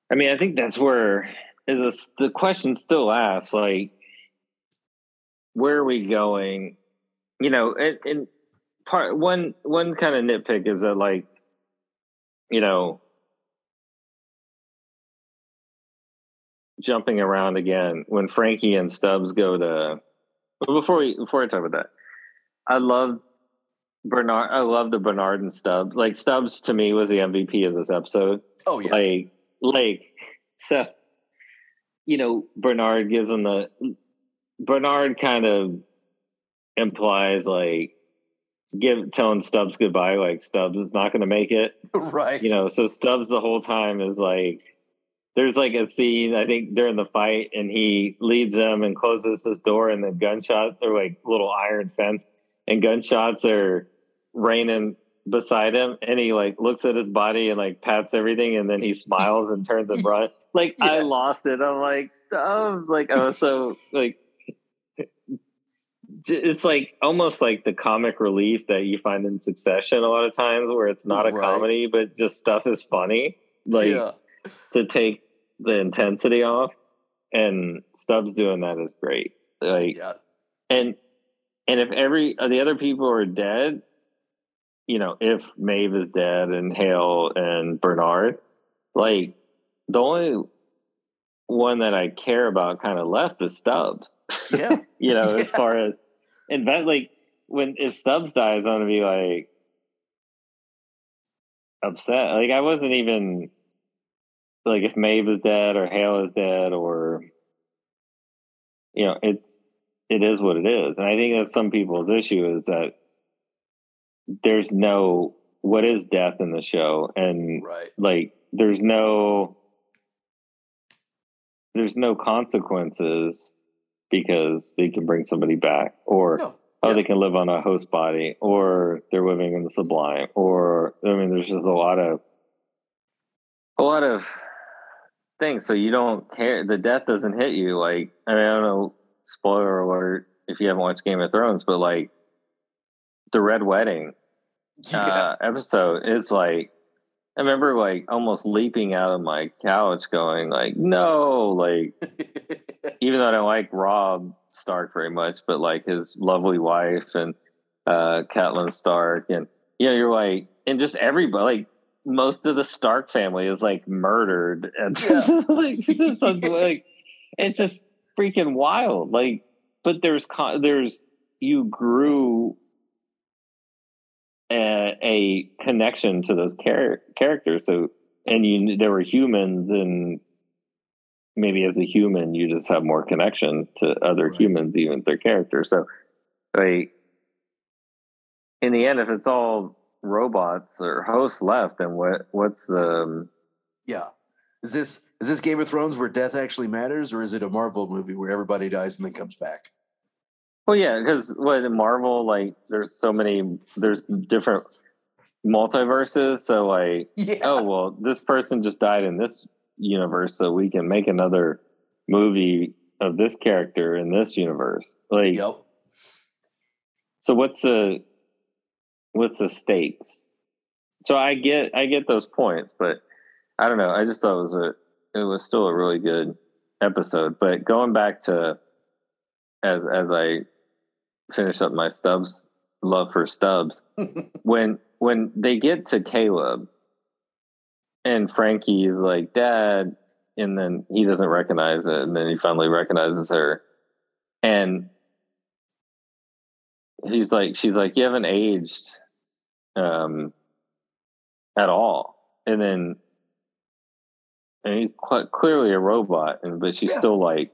I mean, I think that's where is the question still asks, like, where are we going? You know, and, and part one one kind of nitpick is that, like, you know, jumping around again when Frankie and Stubbs go to. But before we before I talk about that, I love Bernard. I love the Bernard and Stubbs. Like, Stubbs to me was the M V P of this episode. Oh yeah, like like so. You know, Bernard gives him the Bernard kind of. Implies like give telling Stubbs goodbye, like Stubbs is not going to make it, right? You know, so Stubbs the whole time is like, there's like a scene I think during the fight, and he leads them and closes this door, and the gunshots are like little iron fence, and gunshots are raining beside him, and he like looks at his body and like pats everything, and then he smiles and turns and runs. Like yeah. I lost it. I'm like Stubbs, like oh so like. It's like almost like the comic relief that you find in Succession a lot of times, where it's not a right. comedy, but just stuff is funny, like yeah. to take the intensity off. And Stubbs doing that is great. Like, yeah. and and if every the other people are dead, you know, if Maeve is dead and Hale and Bernard, like the only one that I care about kind of left is Stubbs. Yeah, you know, yeah. as far as and that, like when if Stubbs dies, I'm gonna be like upset. Like I wasn't even like if Maeve is dead or Hale is dead or you know, it's it is what it is, and I think that's some people's issue is that there's no what is death in the show, and right. like there's no there's no consequences. Because they can bring somebody back, or no. oh, yeah. they can live on a host body, or they're living in the sublime, or I mean, there's just a lot of a lot of things. So you don't care; the death doesn't hit you. Like I mean, I don't know. Spoiler alert: if you haven't watched Game of Thrones, but like the Red Wedding yeah. uh, episode, it's like I remember like almost leaping out of my couch, going like, "No!" Like. Even though I don't like Rob Stark very much, but like his lovely wife and uh, Catelyn Stark, and you know, you're like, and just everybody, like most of the Stark family is like murdered, and yeah. like, it's like it's just freaking wild. Like, but there's there's you grew a, a connection to those char- characters, so and you there were humans and. Maybe as a human, you just have more connection to other right. humans, even their characters. So, like, in the end, if it's all robots or hosts left, then what? What's um? Yeah, is this is this Game of Thrones where death actually matters, or is it a Marvel movie where everybody dies and then comes back? Well, yeah, because what in Marvel, like, there's so many, there's different multiverses. So, like, yeah. oh well, this person just died in this. Universe so we can make another movie of this character in this universe like yep. so what's the what's the stakes so I get I get those points but I don't know I just thought it was a it was still a really good episode. But going back to as as I finish up my Stubbs love for Stubbs, when when they get to Caleb and Frankie is like, Dad, and then he doesn't recognize it, and then he finally recognizes her, and he's like, she's like, you haven't aged um at all, and then and he's quite clearly a robot, and but she's yeah. still like,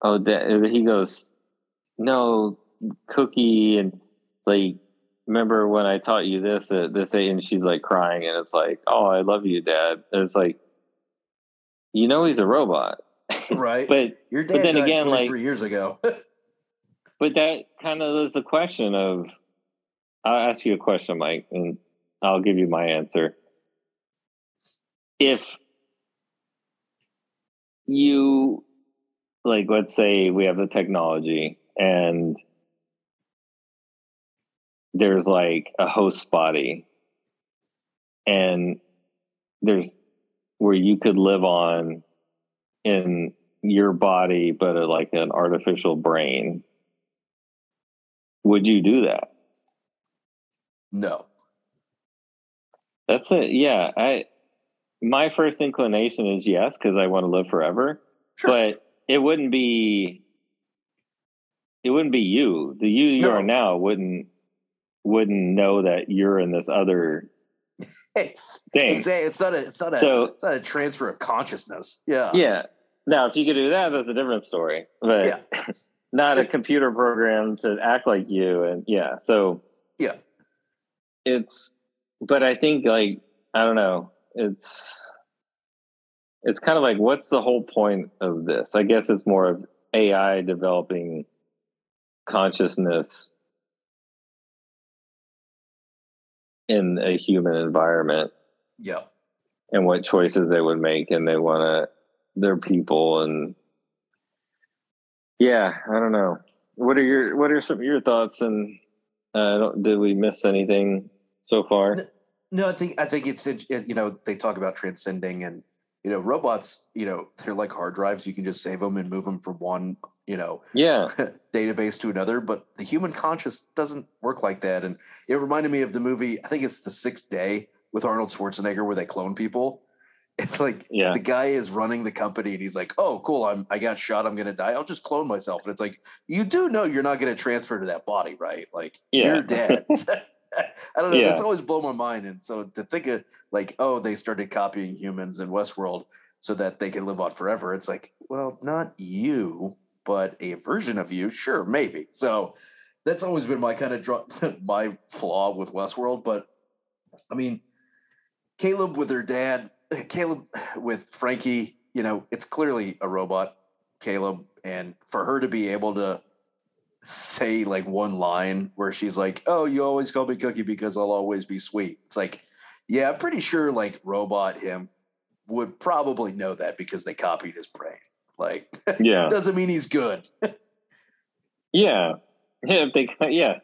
oh, Dad. He goes, no, Cookie, and like, remember when I taught you this at this age? And she's like crying, and it's like, oh, I love you, Dad. And it's like, you know, he's a robot, right? But your dad but then died again, like three years ago. But that kind of is the question of. I'll ask you a question, Mike, and I'll give you my answer. If you, like, let's say we have the technology and there's like a host body and there's where you could live on in your body, but a, like an artificial brain, would you do that? No. That's it. Yeah. I, my first inclination is yes, because I want to live forever, sure. But it wouldn't be, it wouldn't be you. The you you no. are now wouldn't, wouldn't know that you're in this other it's, thing. It's, a, it's not a, it's not a, so, it's not a transfer of consciousness. Yeah. Yeah. Now, if you could do that, that's a different story, but yeah. Not a computer program to act like you. And yeah. So yeah. It's, but I think like, I don't know, it's, it's kind of like, what's the whole point of this? I guess it's more of A I developing consciousness in a human environment. Yeah. And what choices they would make, and they want to, their people. And yeah, I don't know. What are your, what are some of your thoughts? And uh, don't, did we miss anything? So far, no, no. I think I think it's it, you know, they talk about transcending, and you know, robots, you know, they're like hard drives. You can just save them and move them from one, you know, yeah, database to another. But the human conscious doesn't work like that. And it reminded me of the movie. I think it's The Sixth Day with Arnold Schwarzenegger, where they clone people. It's like yeah. the guy is running the company, and he's like, "Oh, cool! I'm I got shot. I'm gonna die. I'll just clone myself." And it's like, you do know you're not gonna transfer to that body, right? Like yeah. you're dead. I don't know. Yeah. That's always blown my mind. And so to think of like, oh, they started copying humans in Westworld so that they can live on forever. It's like, well, not you, but a version of you. Sure. Maybe. So that's always been my kind of dr- my flaw with Westworld. But I mean, Caleb with her dad, Caleb with Frankie, you know, it's clearly a robot, Caleb. And for her to be able to say like one line where she's like, oh, you always call me Cookie because I'll always be sweet. It's like, yeah, I'm pretty sure like robot him would probably know that because they copied his brain. Like, yeah, doesn't mean he's good. yeah. Yeah. They, yeah.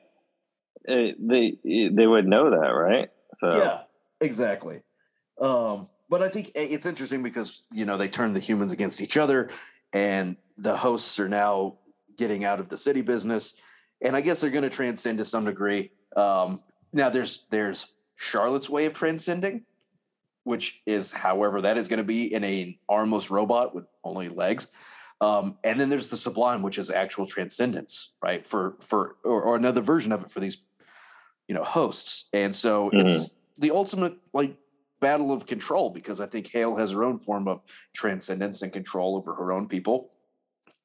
Uh, they, they would know that. Right. So yeah, exactly. Um, but I think it's interesting because, you know, they turned the humans against each other, and the hosts are now getting out of the city business, and I guess they're going to transcend to some degree. Um, now there's, there's Charlotte's way of transcending, which is, however, that is going to be in a armless robot with only legs. Um, and then there's the sublime, which is actual transcendence, right? For, for, or, or another version of it for these, you know, hosts. And so mm-hmm. it's the ultimate like battle of control, because I think Hale has her own form of transcendence and control over her own people.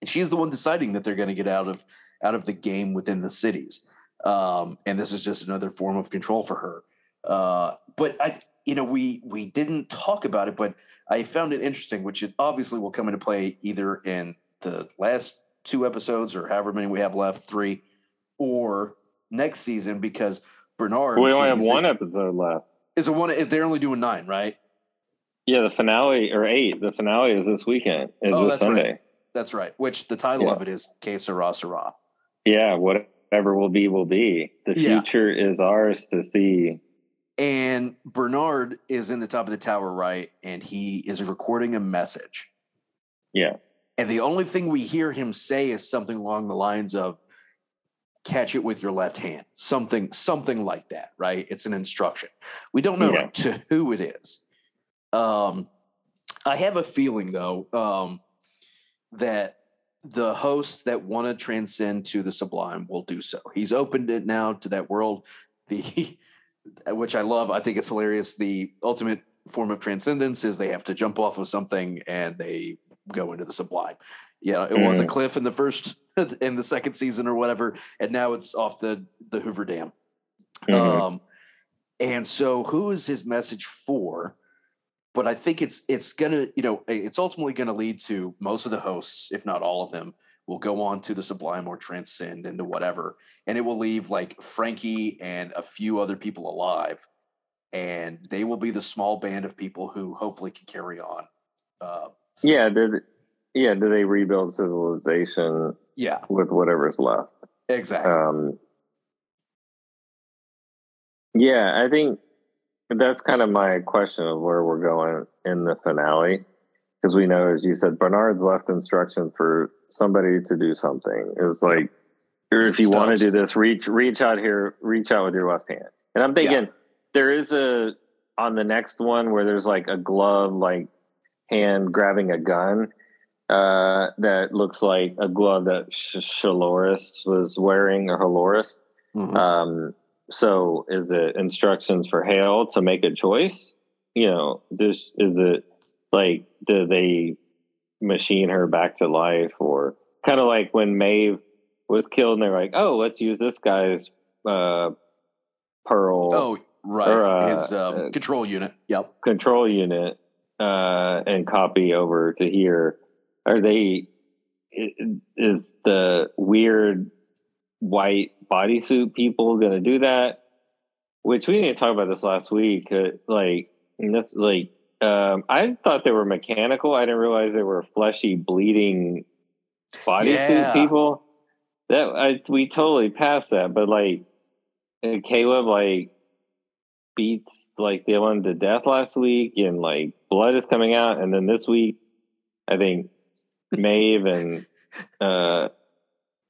And she's the one deciding that they're going to get out of out of the game within the cities. Um, and this is just another form of control for her. Uh, but, I, you know, we we didn't talk about it, but I found it interesting, which it obviously will come into play either in the last two episodes or however many we have left, three, or next season, because Bernard... We only have one it, episode left. Is it one? They're only doing nine, right? Yeah, the finale, or eight. The finale is this weekend. It's oh, this Sunday. Right. That's right. Which the title yeah. of it is Que Sera, Sera. Yeah. Whatever will be, will be. The future yeah. is ours to see. And Bernard is in the top of the tower, right? And he is recording a message. Yeah. And the only thing we hear him say is something along the lines of, catch it with your left hand, something, something like that, right? It's an instruction. We don't know yeah. to who it is. Um, I have a feeling, though, um, that the hosts that want to transcend to the sublime will do so. He's opened it now to that world, the which I love. I think it's hilarious. The ultimate form of transcendence is they have to jump off of something and they go into the sublime. Yeah, it mm. was a cliff in the first in the second season or whatever, and now it's off the the Hoover Dam. Mm-hmm. Um, and so, who is his message for? But I think it's it's gonna, you know, it's ultimately gonna lead to most of the hosts, if not all of them, will go on to the sublime or transcend into whatever, and it will leave like Frankie and a few other people alive, and they will be the small band of people who hopefully can carry on. Uh, so. Yeah, did yeah, do they rebuild civilization? Yeah, with whatever's left. Exactly. Um, yeah, I think. That's kind of my question of where we're going in the finale. Because we know, as you said, Bernard's left instruction for somebody to do something. It was like, here, if you want to do this, reach reach out here, reach out with your left hand. And I'm thinking, yeah. there is a, on the next one where there's like a glove, like hand grabbing a gun uh, that looks like a glove that Shaloris was wearing, or Haloris. Mm-hmm. Um So is it instructions for Hale to make a choice? You know, this is it like, do they machine her back to life? Or kind of like when Maeve was killed and they're like, oh, let's use this guy's uh, Pearl. Oh, right. Or, uh, His um, control unit. Yep. Control unit uh, and copy over to here. Are they, is the weird white bodysuit people gonna do that? Which we didn't talk about this last week. Uh, like that's like um, I thought they were mechanical. I didn't realize they were fleshy, bleeding bodysuit yeah. people. That I, we totally passed that. But like Caleb like beats like the one to death last week, and like blood is coming out. And then this week, I think Maeve and uh,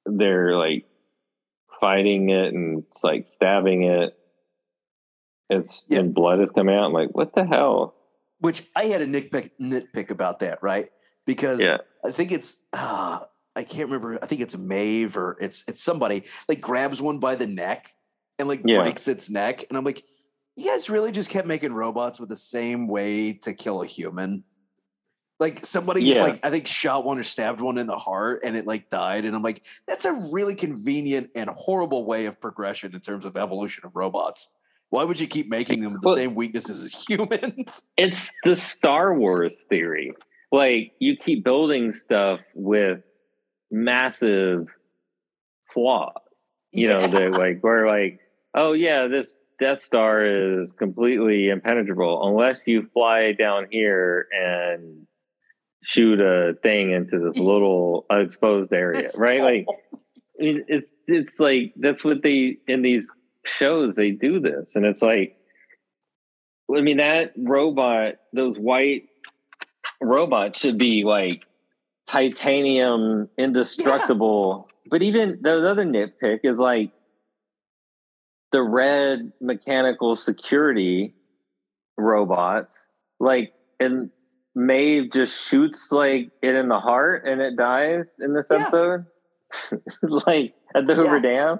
they're like fighting it and it's like stabbing it. It's yeah. and blood is coming out. I'm like, what the hell? Which I had a nitpick nitpick about that, right? Because yeah. I think it's uh, I can't remember. I think it's Maeve or it's it's somebody like grabs one by the neck and like yeah. breaks its neck. And I'm like, you guys really just kept making robots with the same way to kill a human. Like somebody, yes. like I think shot one or stabbed one in the heart and it like died. And I'm like, that's a really convenient and horrible way of progression in terms of evolution of robots. Why would you keep making them with the well, same weaknesses as humans? It's the Star Wars theory. Like you keep building stuff with massive flaws. You yeah. know, they like, we're like, oh yeah, this Death Star is completely impenetrable unless you fly down here and shoot a thing into this little exposed area, it's right? Like it's it's like that's what they in these shows they do this, and it's like, I mean that robot, those white robots should be like titanium indestructible. Yeah. But even the other nitpick is like the red mechanical security robots, like and. Maeve just shoots like it in the heart and it dies in this yeah. episode, like at the Hoover yeah. Dam.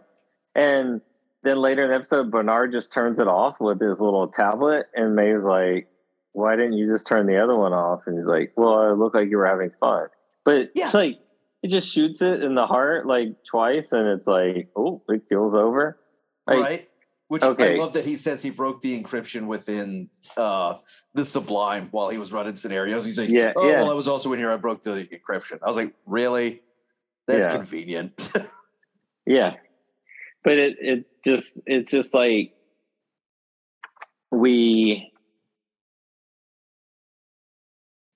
And then later in the episode, Bernard just turns it off with his little tablet. And Maeve's like, why didn't you just turn the other one off? And he's like, well, it looked like you were having fun. But yeah. like, it just shoots it in the heart like twice. And it's like, oh, it kills over. Like, right. Which okay. I love that he says he broke the encryption within uh, the Sublime while he was running scenarios. He's like, yeah, oh, yeah. well, I was also in here. I broke the encryption. I was like, really? That's yeah. convenient. yeah. But it, it just, it's just like we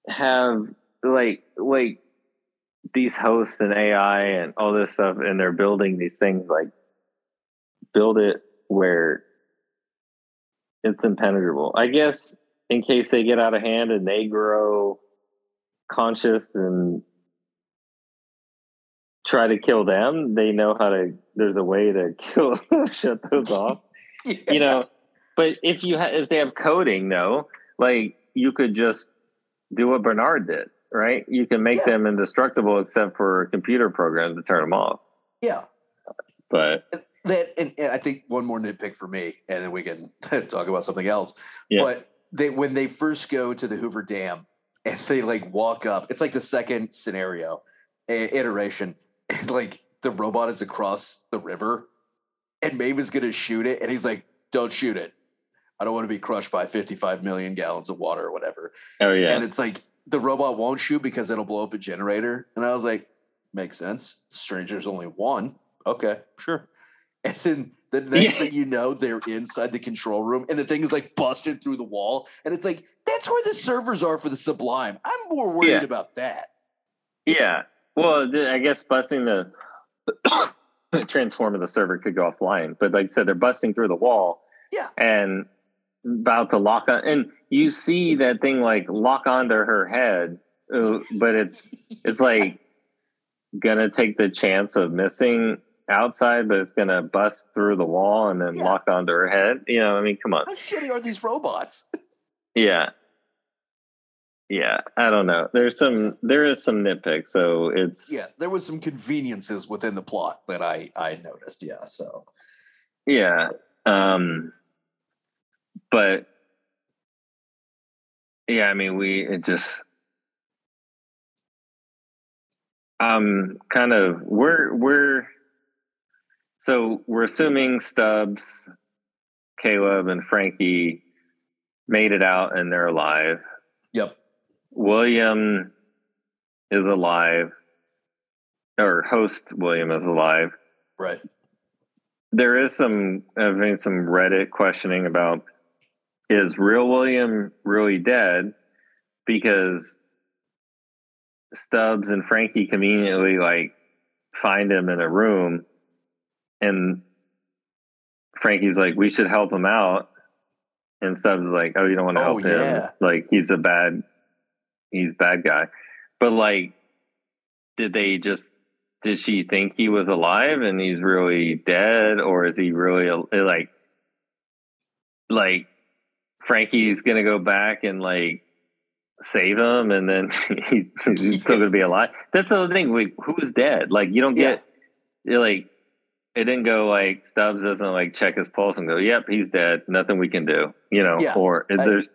have like, like these hosts and A I and all this stuff, and they're building these things like build it where it's impenetrable. I guess in case they get out of hand and they grow conscious and try to kill them, they know how to, there's a way to kill, shut those off. Yeah. You know, but if you ha- if they have coding though, like you could just do what Bernard did, right? You can make yeah. them indestructible except for a computer program to turn them off. Yeah. But that, and, and I think one more nitpick for me, and then we can talk about something else. Yeah. But they, when they first go to the Hoover Dam and they like walk up, it's like the second scenario a- iteration. And like the robot is across the river and Maeve is going to shoot it. And he's like, don't shoot it. I don't want to be crushed by fifty-five million gallons of water or whatever. Oh yeah. And it's like the robot won't shoot because it'll blow up a generator. And I was like, makes sense. Stranger's only one. Okay, sure. And then the next yeah. thing you know, they're inside the control room and the thing is like busted through the wall. And it's like, that's where the servers are for the Sublime. I'm more worried yeah. about that. Yeah. Well, I guess busting the transformer, the server could go offline. But like I said, they're busting through the wall. Yeah. And about to lock on. And you see that thing like lock onto her head. But it's it's like going to take the chance of missing outside, but it's going to bust through the wall and then yeah. lock onto her head. You know, I mean, come on. How shitty are these robots? Yeah. Yeah, I don't know. There's some, there is some nitpick. So it's yeah, there was some conveniences within the plot that I I noticed. Yeah, so yeah, um, but yeah, I mean, we it just um kind of we're we're so we're assuming Stubbs, Caleb, and Frankie made it out and they're alive. Yep. William is alive, or host William is alive. Right. There is some, I mean, some Reddit questioning about, is real William really dead? Because Stubbs and Frankie conveniently like find him in a room, and Frankie's like, we should help him out. And Stubbs is like, oh, you don't want to oh, help him. Yeah. Like he's a bad He's bad guy. But like, did they just, did she think he was alive and he's really dead? Or is he really like, like Frankie's going to go back and like save him and then he, he's still going to be alive? That's the other thing. Like, who's dead? Like you don't get, yeah. like, it didn't go like Stubbs doesn't like check his pulse and go, yep, he's dead. Nothing we can do, you know, yeah, or I, there's,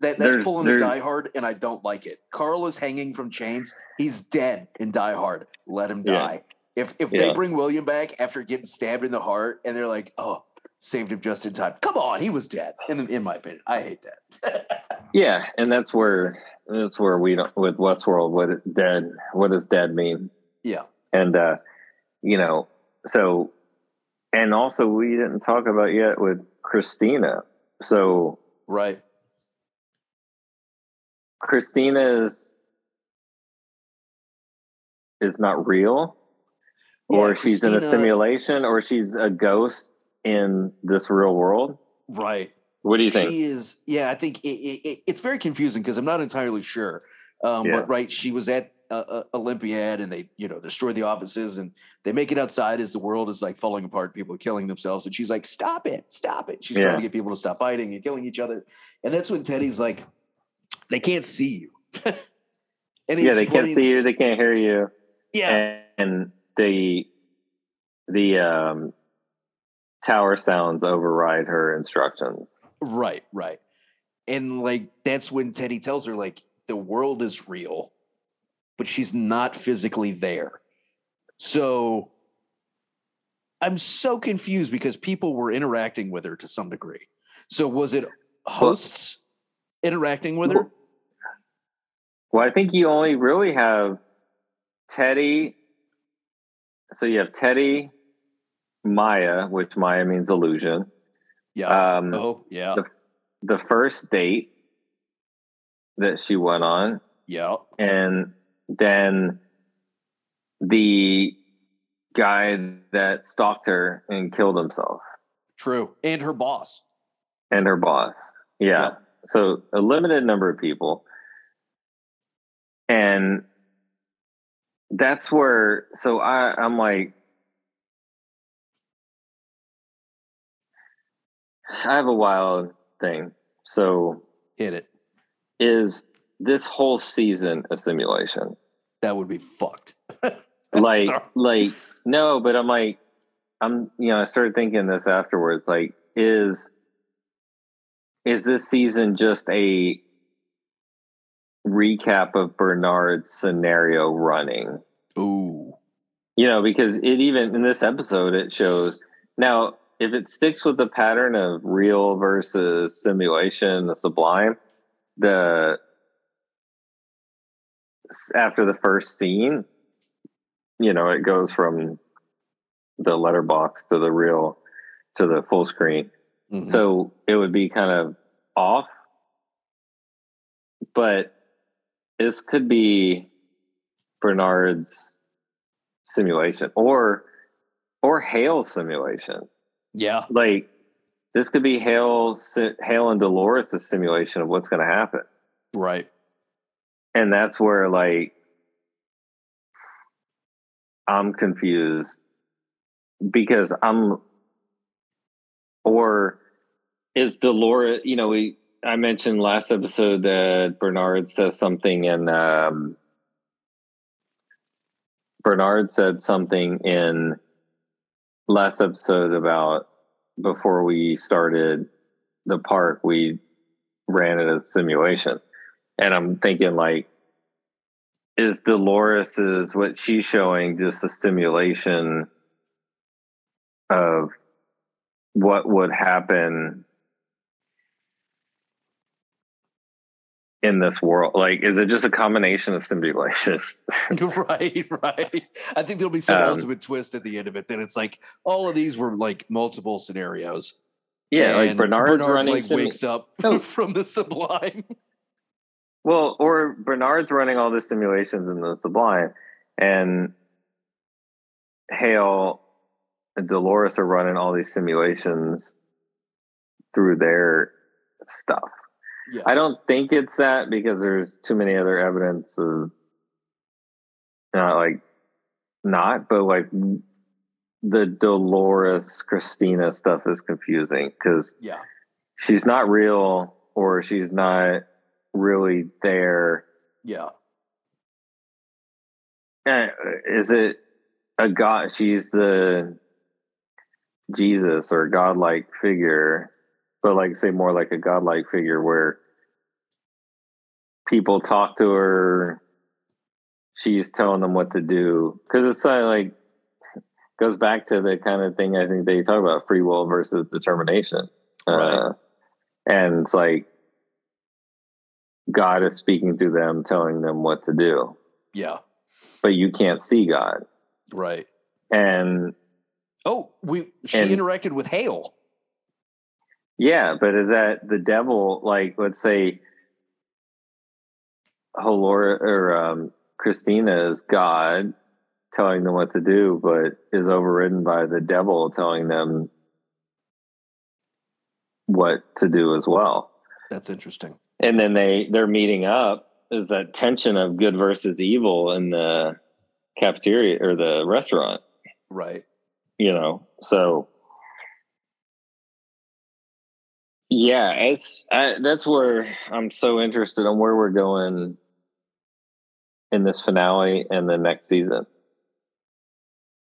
That, that's there's, pulling the Die Hard, and I don't like it. Carl is hanging from chains. He's dead in Die Hard. Let him die. Yeah. If if yeah. they bring William back after getting stabbed in the heart, and they're like, oh, saved him just in time. Come on, he was dead. And in my opinion, I hate that. yeah, and that's where that's where we don't, with Westworld, what dead, what does dead mean? Yeah. And, uh, you know, so, and also we didn't talk about yet with Christina. So. Right. Christina is is not real, yeah, or she's Christina, in a simulation, or she's a ghost in this real world. Right. What do you she think? She is. Yeah, I think it, it, it's very confusing because I'm not entirely sure. Um, yeah. But right, she was at uh, Olympiad, and they, you know, destroy the offices, and they make it outside as the world is like falling apart, people are killing themselves, and she's like, "Stop it, stop it!" She's yeah. trying to get people to stop fighting and killing each other, and that's when Teddy's like, they can't see you. and yeah, explains, they can't see you. They can't hear you. Yeah. And the the um, tower sounds override her instructions. Right, right. And like that's when Teddy tells her like the world is real, but she's not physically there. So I'm so confused because people were interacting with her to some degree. So was it hosts well, interacting with her? Well, I think you only really have Teddy. So you have Teddy, Maya, which Maya means illusion. Yeah. Um, oh, yeah. The, the first date that she went on. Yeah. And then the guy that stalked her and killed himself. True. And her boss. And her boss. Yeah. yeah. So a limited number of people. And that's where, so I, I'm like, I have a wild thing. So hit it. Is this whole season a simulation? That would be fucked. like, Sorry. like, no, but I'm like, I'm, you know, I started thinking this afterwards. Like, is, is this season just a recap of Bernard's scenario running? Ooh. You know, because it even in this episode, it shows now, if it sticks with the pattern of real versus simulation, the sublime, the after the first scene, you know, it goes from the letterbox to the real to the full screen. Mm-hmm. So it would be kind of off, but this could be Bernard's simulation or, or Hale's simulation. Yeah. Like this could be Hale, Hale and Dolores' simulation of what's going to happen. Right. And that's where like, I'm confused because I'm, or is Dolores, you know, we, I mentioned last episode that Bernard says something in, um, Bernard said something in last episode about before we started the park, we ran it as a simulation. And I'm thinking like, is Dolores is what she's showing just a simulation of what would happen in this world? Like, is it just a combination of simulations? right, right. I think there'll be some um, ultimate twist at the end of it. Then it's like all of these were like multiple scenarios. Yeah, and like Bernard's Bernard running like simu- wakes up oh. from the sublime. Well, or Bernard's running all the simulations in the sublime, and Hale and Dolores are running all these simulations through their stuff. Yeah. I don't think it's that because there's too many other evidence of not like not, but like the Dolores Christina stuff is confusing because yeah. she's not real or she's not really there. Yeah. Is it a God? She's the Jesus or godlike figure. But like say more like a godlike figure where people talk to her, she's telling them what to do. Because it's like goes back to the kind of thing I think they talk about, free will versus determination. Right. Uh, and it's like God is speaking to them, telling them what to do. Yeah. But you can't see God. Right. And oh, we she and, interacted with Hale. Yeah, but is that the devil, like, let's say Holora or um, Christina is God telling them what to do, but is overridden by the devil telling them what to do as well. That's interesting. And then they, they're meeting up. Is that tension of good versus evil in the cafeteria or the restaurant. Right. You know, so... Yeah, it's I, that's where I'm so interested on where we're going in this finale and the next season.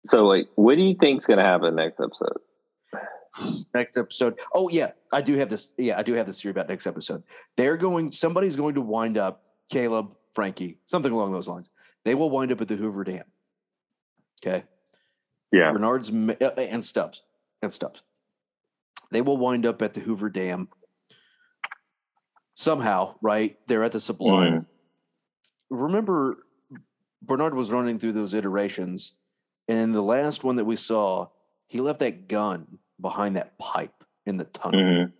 So, like, what do you think's going to happen next episode? Next episode. Oh, yeah, I do have this. Yeah, I do have this theory about next episode. They're going. Somebody's going to wind up. Caleb, Frankie, something along those lines. They will wind up at the Hoover Dam. Okay. Yeah. Bernard's and Stubbs and Stubbs. They will wind up at the Hoover Dam somehow, right? They're at the Sublime. Mm. Remember, Bernard was running through those iterations, and in the last one that we saw, he left that gun behind that pipe in the tunnel. Mm-hmm.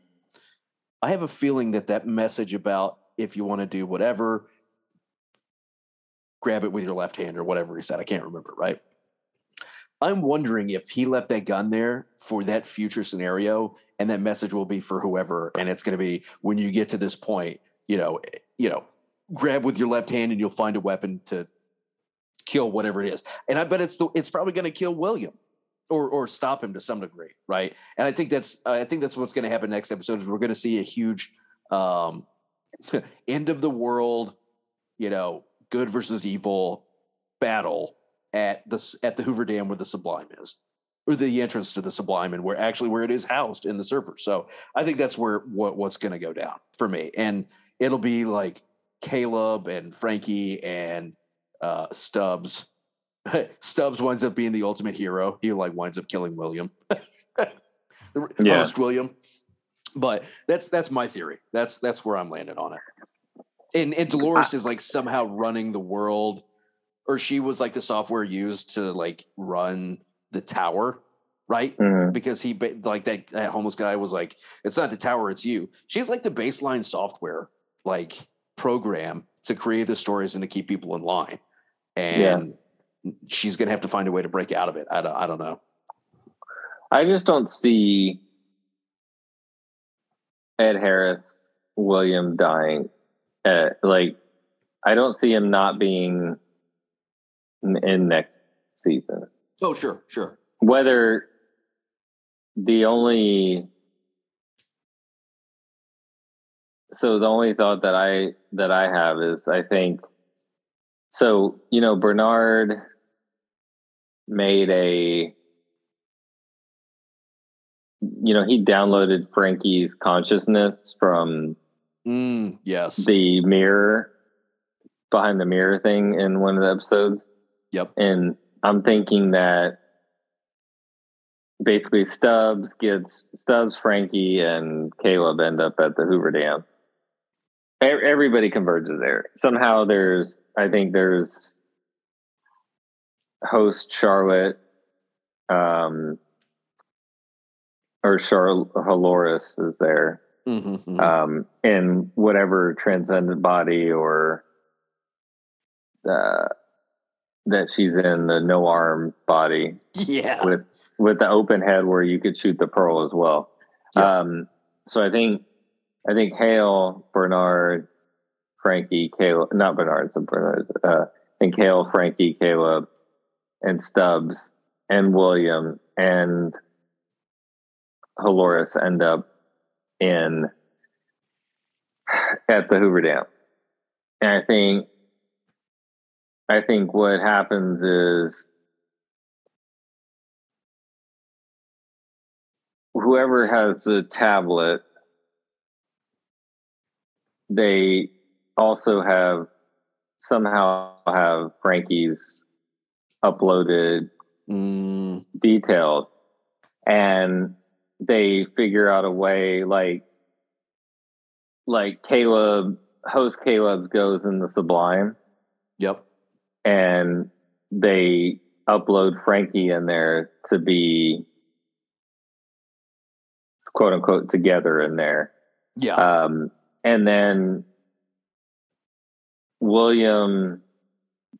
I have a feeling that that message about if you want to do whatever, grab it with your left hand or whatever he said. I can't remember, right? I'm wondering if he left that gun there for that future scenario, and that message will be for whoever. And it's going to be when you get to this point, you know, you know, grab with your left hand and you'll find a weapon to kill whatever it is. And I bet it's the, it's probably going to kill William or or stop him to some degree, right? And I think that's uh, I think that's what's going to happen next episode is we're going to see a huge um, end of the world, you know, good versus evil battle at the at the Hoover Dam where the Sublime is, or the entrance to the Sublime, and where actually where it is housed in the Surfer. So I think that's where what, what's going to go down for me, and it'll be like Caleb and Frankie and uh, Stubbs. Stubbs winds up being the ultimate hero. He like winds up killing William, the yeah. host William. But that's that's my theory. That's that's where I'm landing on it. And and Dolores I, is like somehow running the world, or she was like the software used to like run the tower, right? Mm-hmm. Because he like that, that homeless guy was like, "It's not the tower, it's you." She's like the baseline software like program to create the stories and to keep people in line, and. Yeah. She's going to have to find a way to break out of it. I don't, I don't know. I just don't see Ed Harris, William dying. Uh, like, I don't see him not being in next season. Oh, sure, sure. Whether the only... So the only thought that I that I have is I think... So, you know, Bernard... made a, you know, he downloaded Frankie's consciousness from mm, yes the mirror, behind the mirror thing in one of the episodes. Yep. And I'm thinking that basically Stubbs gets, Stubbs, Frankie, and Caleb end up at the Hoover Dam. Everybody converges there. Somehow there's, I think there's, host Charlotte um or Charlotte Holoris is there mm-hmm, mm-hmm. um in whatever transcendent body or uh that she's in, the no arm body yeah with with the open head where you could shoot the pearl as well. yeah. um so I think I think Hale, Bernard, Frankie, Caleb not Bernard so Bernard uh and Hale, Frankie, Caleb and Stubbs and William and Holoris end up in at the Hoover Dam. And I think I think what happens is whoever has the tablet, they also have somehow have Frankie's uploaded mm. details, and they figure out a way like like Caleb host Caleb goes in the Sublime. Yep. And they upload Frankie in there to be quote unquote together in there. Yeah. Um and then William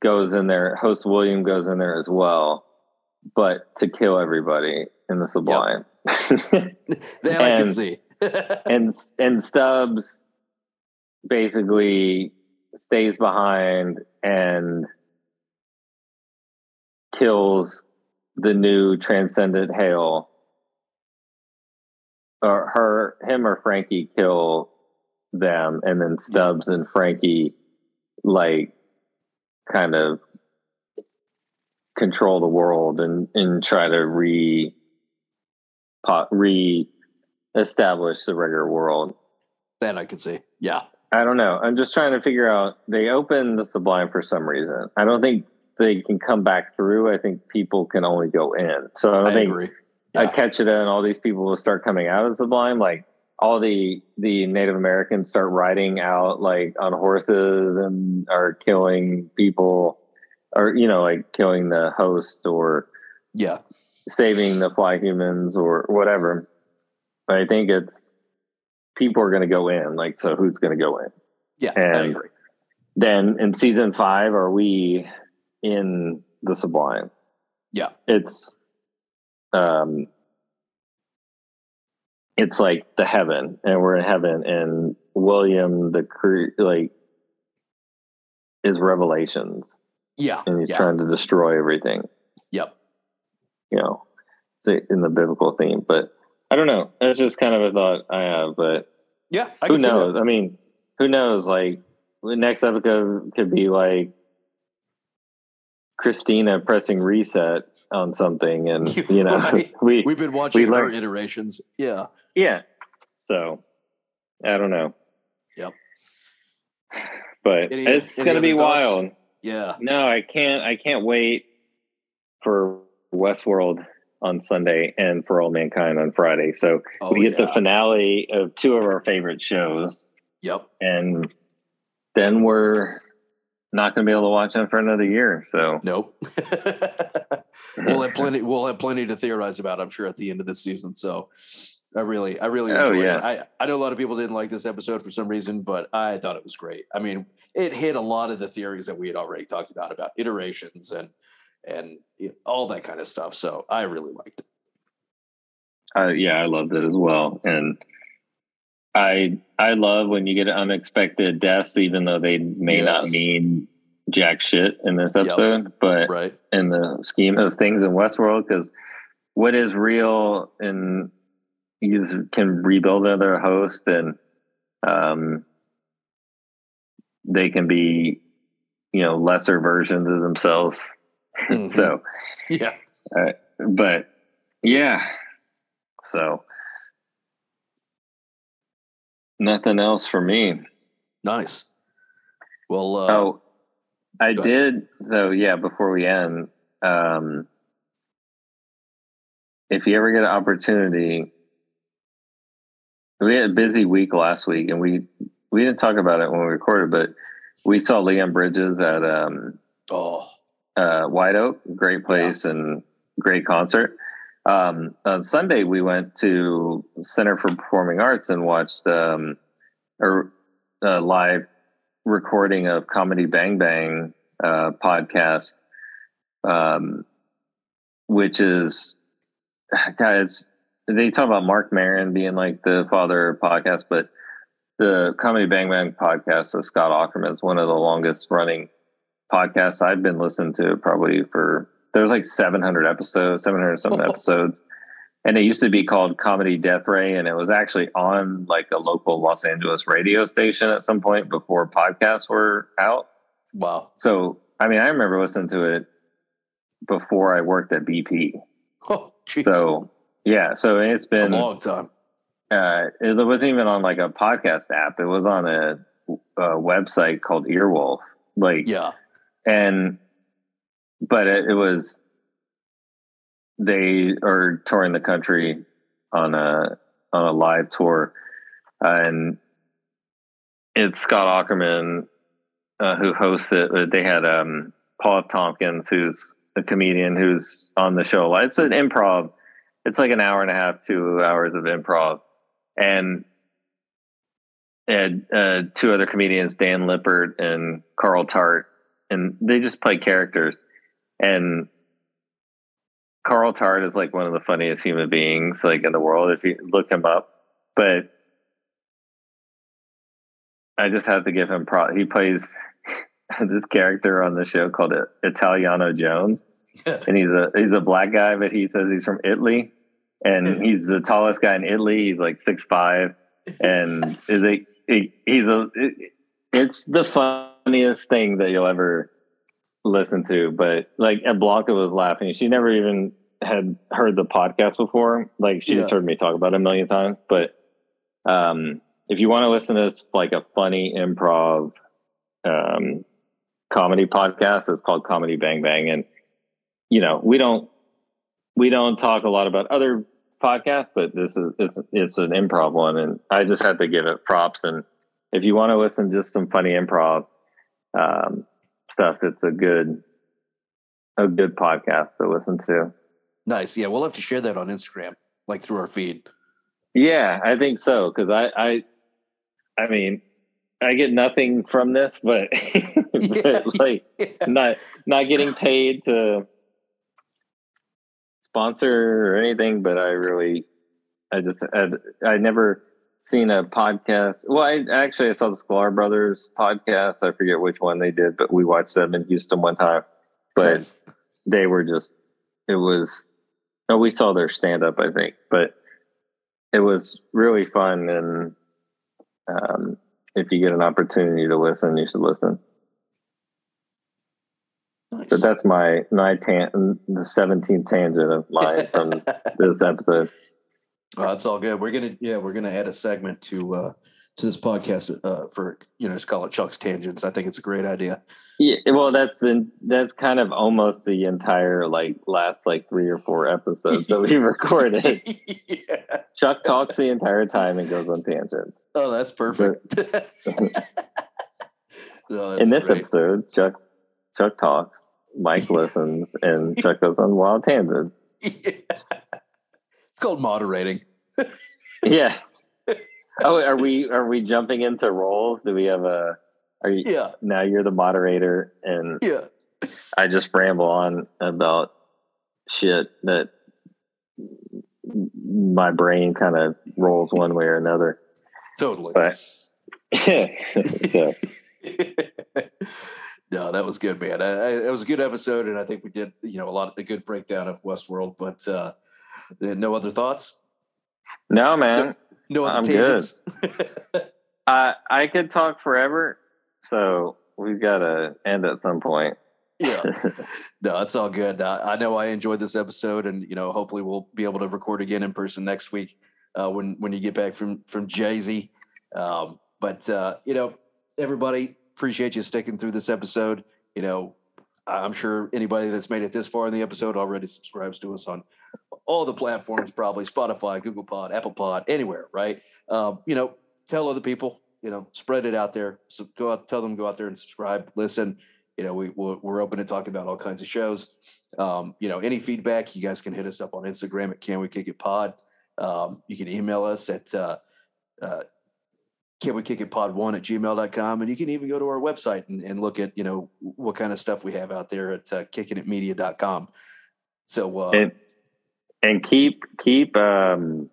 goes in there, host William goes in there as well, but to kill everybody in the Sublime. Yep. That and, I can see. and and Stubbs basically stays behind and kills the new transcendent Hale. Or her, him or Frankie kill them, and then Stubbs and Frankie like kind of control the world and, and try to re pot, re-establish the regular world. That I can see. Yeah. I don't know. I'm just trying to figure out. They open the Sublime for some reason. I don't think they can come back through. I think people can only go in. So I don't I think agree. Yeah. I catch it and all these people will start coming out of the Sublime. Like all the, the Native Americans start riding out like on horses and are killing people, or, you know, like killing the host or yeah, saving the fly humans or whatever. But I think it's people are going to go in. Like, so who's going to go in? Yeah. And I agree. Then in season five, are we in the Sublime? Yeah. It's, um, it's like the heaven, and we're in heaven, and William, the cre- like is Revelations. Yeah. And he's yeah. trying to destroy everything. Yep. You know, in the biblical theme, but I don't know. That's just kind of a thought I have, but yeah, I who can knows? I mean, who knows? Like the next episode could be like Christina pressing reset on something. And you know, right. we, we've been watching we our iterations. Yeah. Yeah. So I don't know. Yep. But any, it's going to be thoughts? Wild. Yeah. No, I can't, I can't wait for Westworld on Sunday and For All Mankind on Friday. So oh, we get yeah. the finale of two of our favorite shows. Yep. And then we're not going to be able to watch them for another year. So nope. we'll have plenty, we'll have plenty to theorize about, I'm sure, at the end of this season. So I really, I really enjoyed oh, yeah. it. I, I know a lot of people didn't like this episode for some reason, but I thought it was great. I mean, it hit a lot of the theories that we had already talked about, about iterations and, and you know, all that kind of stuff. So I really liked it. Uh, yeah, I loved it as well. And I, I love when you get unexpected deaths, even though they may yes. not mean jack shit in this episode, yep. but right. in the scheme of things in Westworld, because what is real in you can rebuild another host, and um, they can be, you know, lesser versions of themselves. Mm-hmm. So, yeah, uh, but yeah, so nothing else for me. Nice. Well, uh, oh, I did. So yeah, before we end, um, if you ever get an opportunity. We had a busy week last week, and we, we didn't talk about it when we recorded, but we saw Leon Bridges at um, oh. uh, White Oak, great place yeah. and great concert. Um, on Sunday, we went to Center for Performing Arts and watched um, a, a live recording of Comedy Bang Bang uh, podcast, um, which is, God, it's, they talk about Mark Maron being like the father of podcasts, but the Comedy Bang Bang podcast of Scott Aukerman is one of the longest running podcasts I've been listening to probably for, there's like seven hundred episodes, seven hundred something episodes. And it used to be called Comedy Death Ray. And it was actually on like a local Los Angeles radio station at some point before podcasts were out. Wow. So, I mean, I remember listening to it before I worked at B P. Oh, geez. So, yeah, so it's been a long time. Uh, it wasn't even on like a podcast app. It was on a, a website called Earwolf. Like, yeah, and but it, it was they are touring the country on a on a live tour, uh, and it's Scott Aukerman uh, who hosts it. They had um, Paul Tompkins, who's a comedian who's on the show. It's an improv. It's like an hour and a half, two hours of improv. And, and uh, two other comedians, Dan Lippert and Carl Tart. And they just play characters. And Carl Tart is like one of the funniest human beings like in the world, if you look him up. But I just have to give him props. He plays this character on the show called Italiano Jones. And he's a he's a black guy, but he says he's from Italy, and he's the tallest guy in Italy. He's like six five, and is a he, he's a it, it's the funniest thing that you'll ever listen to. But like Blanca was laughing; she never even had heard the podcast before. Like she yeah. just heard me talk about it a million times. But um, if you want to listen to this, like a funny improv um, comedy podcast, it's called Comedy Bang Bang, and you know, we don't we don't talk a lot about other podcasts, but this is it's it's an improv one, and I just had to give it props. And if you want to listen to just some funny improv um, stuff, it's a good a good podcast to listen to. Nice, yeah, we'll have to share that on Instagram, like through our feed. Yeah, I think so, because I, I I mean. I get nothing from this, but, but yeah, like yeah. not not getting paid to sponsor or anything. But I really, I just, I, I never seen a podcast. Well, I actually I saw the Sklar Brothers podcast. I forget which one they did, but we watched them in Houston one time. But nice. They were just, it was, no, we saw their stand up, I think, but it was really fun. And um, if you get an opportunity to listen, you should listen. Nice. But that's my, my tan- the seventeenth tangent of mine from this episode. Oh, that's all good. We're gonna, yeah, we're gonna add a segment to uh, to this podcast uh, for you know, just call it Chuck's Tangents. I think it's a great idea. Yeah, well, that's the that's kind of almost the entire like last like three or four episodes that we recorded. Yeah. Chuck talks the entire time and goes on tangents. Oh, that's perfect. No, that's in this great. episode, Chuck Chuck talks, Mike listens, and Chuck goes on wild tangents. Yeah. It's called moderating. Yeah. Oh, are we are we jumping into roles? Do we have a? Are you? Yeah. Now you're the moderator, and yeah, I just ramble on about shit that my brain kind of rolls one way or another. Totally. But, so. No, that was good, man. I, I, it was a good episode, and I think we did, you know, a lot of the good breakdown of Westworld, but. uh No other thoughts? No, man. No, no other I'm tangents. Good. I I could talk forever, so we've got to end at some point. Yeah. No, it's all good. I, I know I enjoyed this episode, and you know, hopefully we'll be able to record again in person next week uh, when when you get back from from Jay-Z. Um, but uh, you know, everybody, appreciate you sticking through this episode. You know, I'm sure anybody that's made it this far in the episode already subscribes to us on all the platforms, probably Spotify, Google Pod, Apple Pod, anywhere, right? Um, you know, tell other people, you know, spread it out there. So go out, tell them, go out there and subscribe, listen. You know, we, we're, we're open to talking about all kinds of shows. Um, you know, any feedback, you guys can hit us up on Instagram at Can We Kick It Pod. Um, you can email us at uh, uh, Can We Kick It Pod one at gmail dot com. And you can even go to our website and, and look at, you know, what kind of stuff we have out there at uh, kicking it media dot com. So, uh, and- And keep keep um,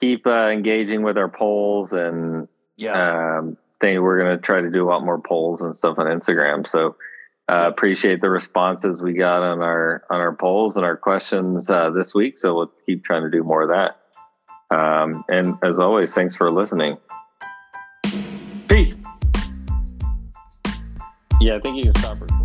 keep uh, engaging with our polls and yeah. um, thing. We're going to try to do a lot more polls and stuff on Instagram. So uh, appreciate the responses we got on our on our polls and our questions uh, this week. So we'll keep trying to do more of that. Um, and as always, thanks for listening. Peace. Yeah, I think you can stop recording.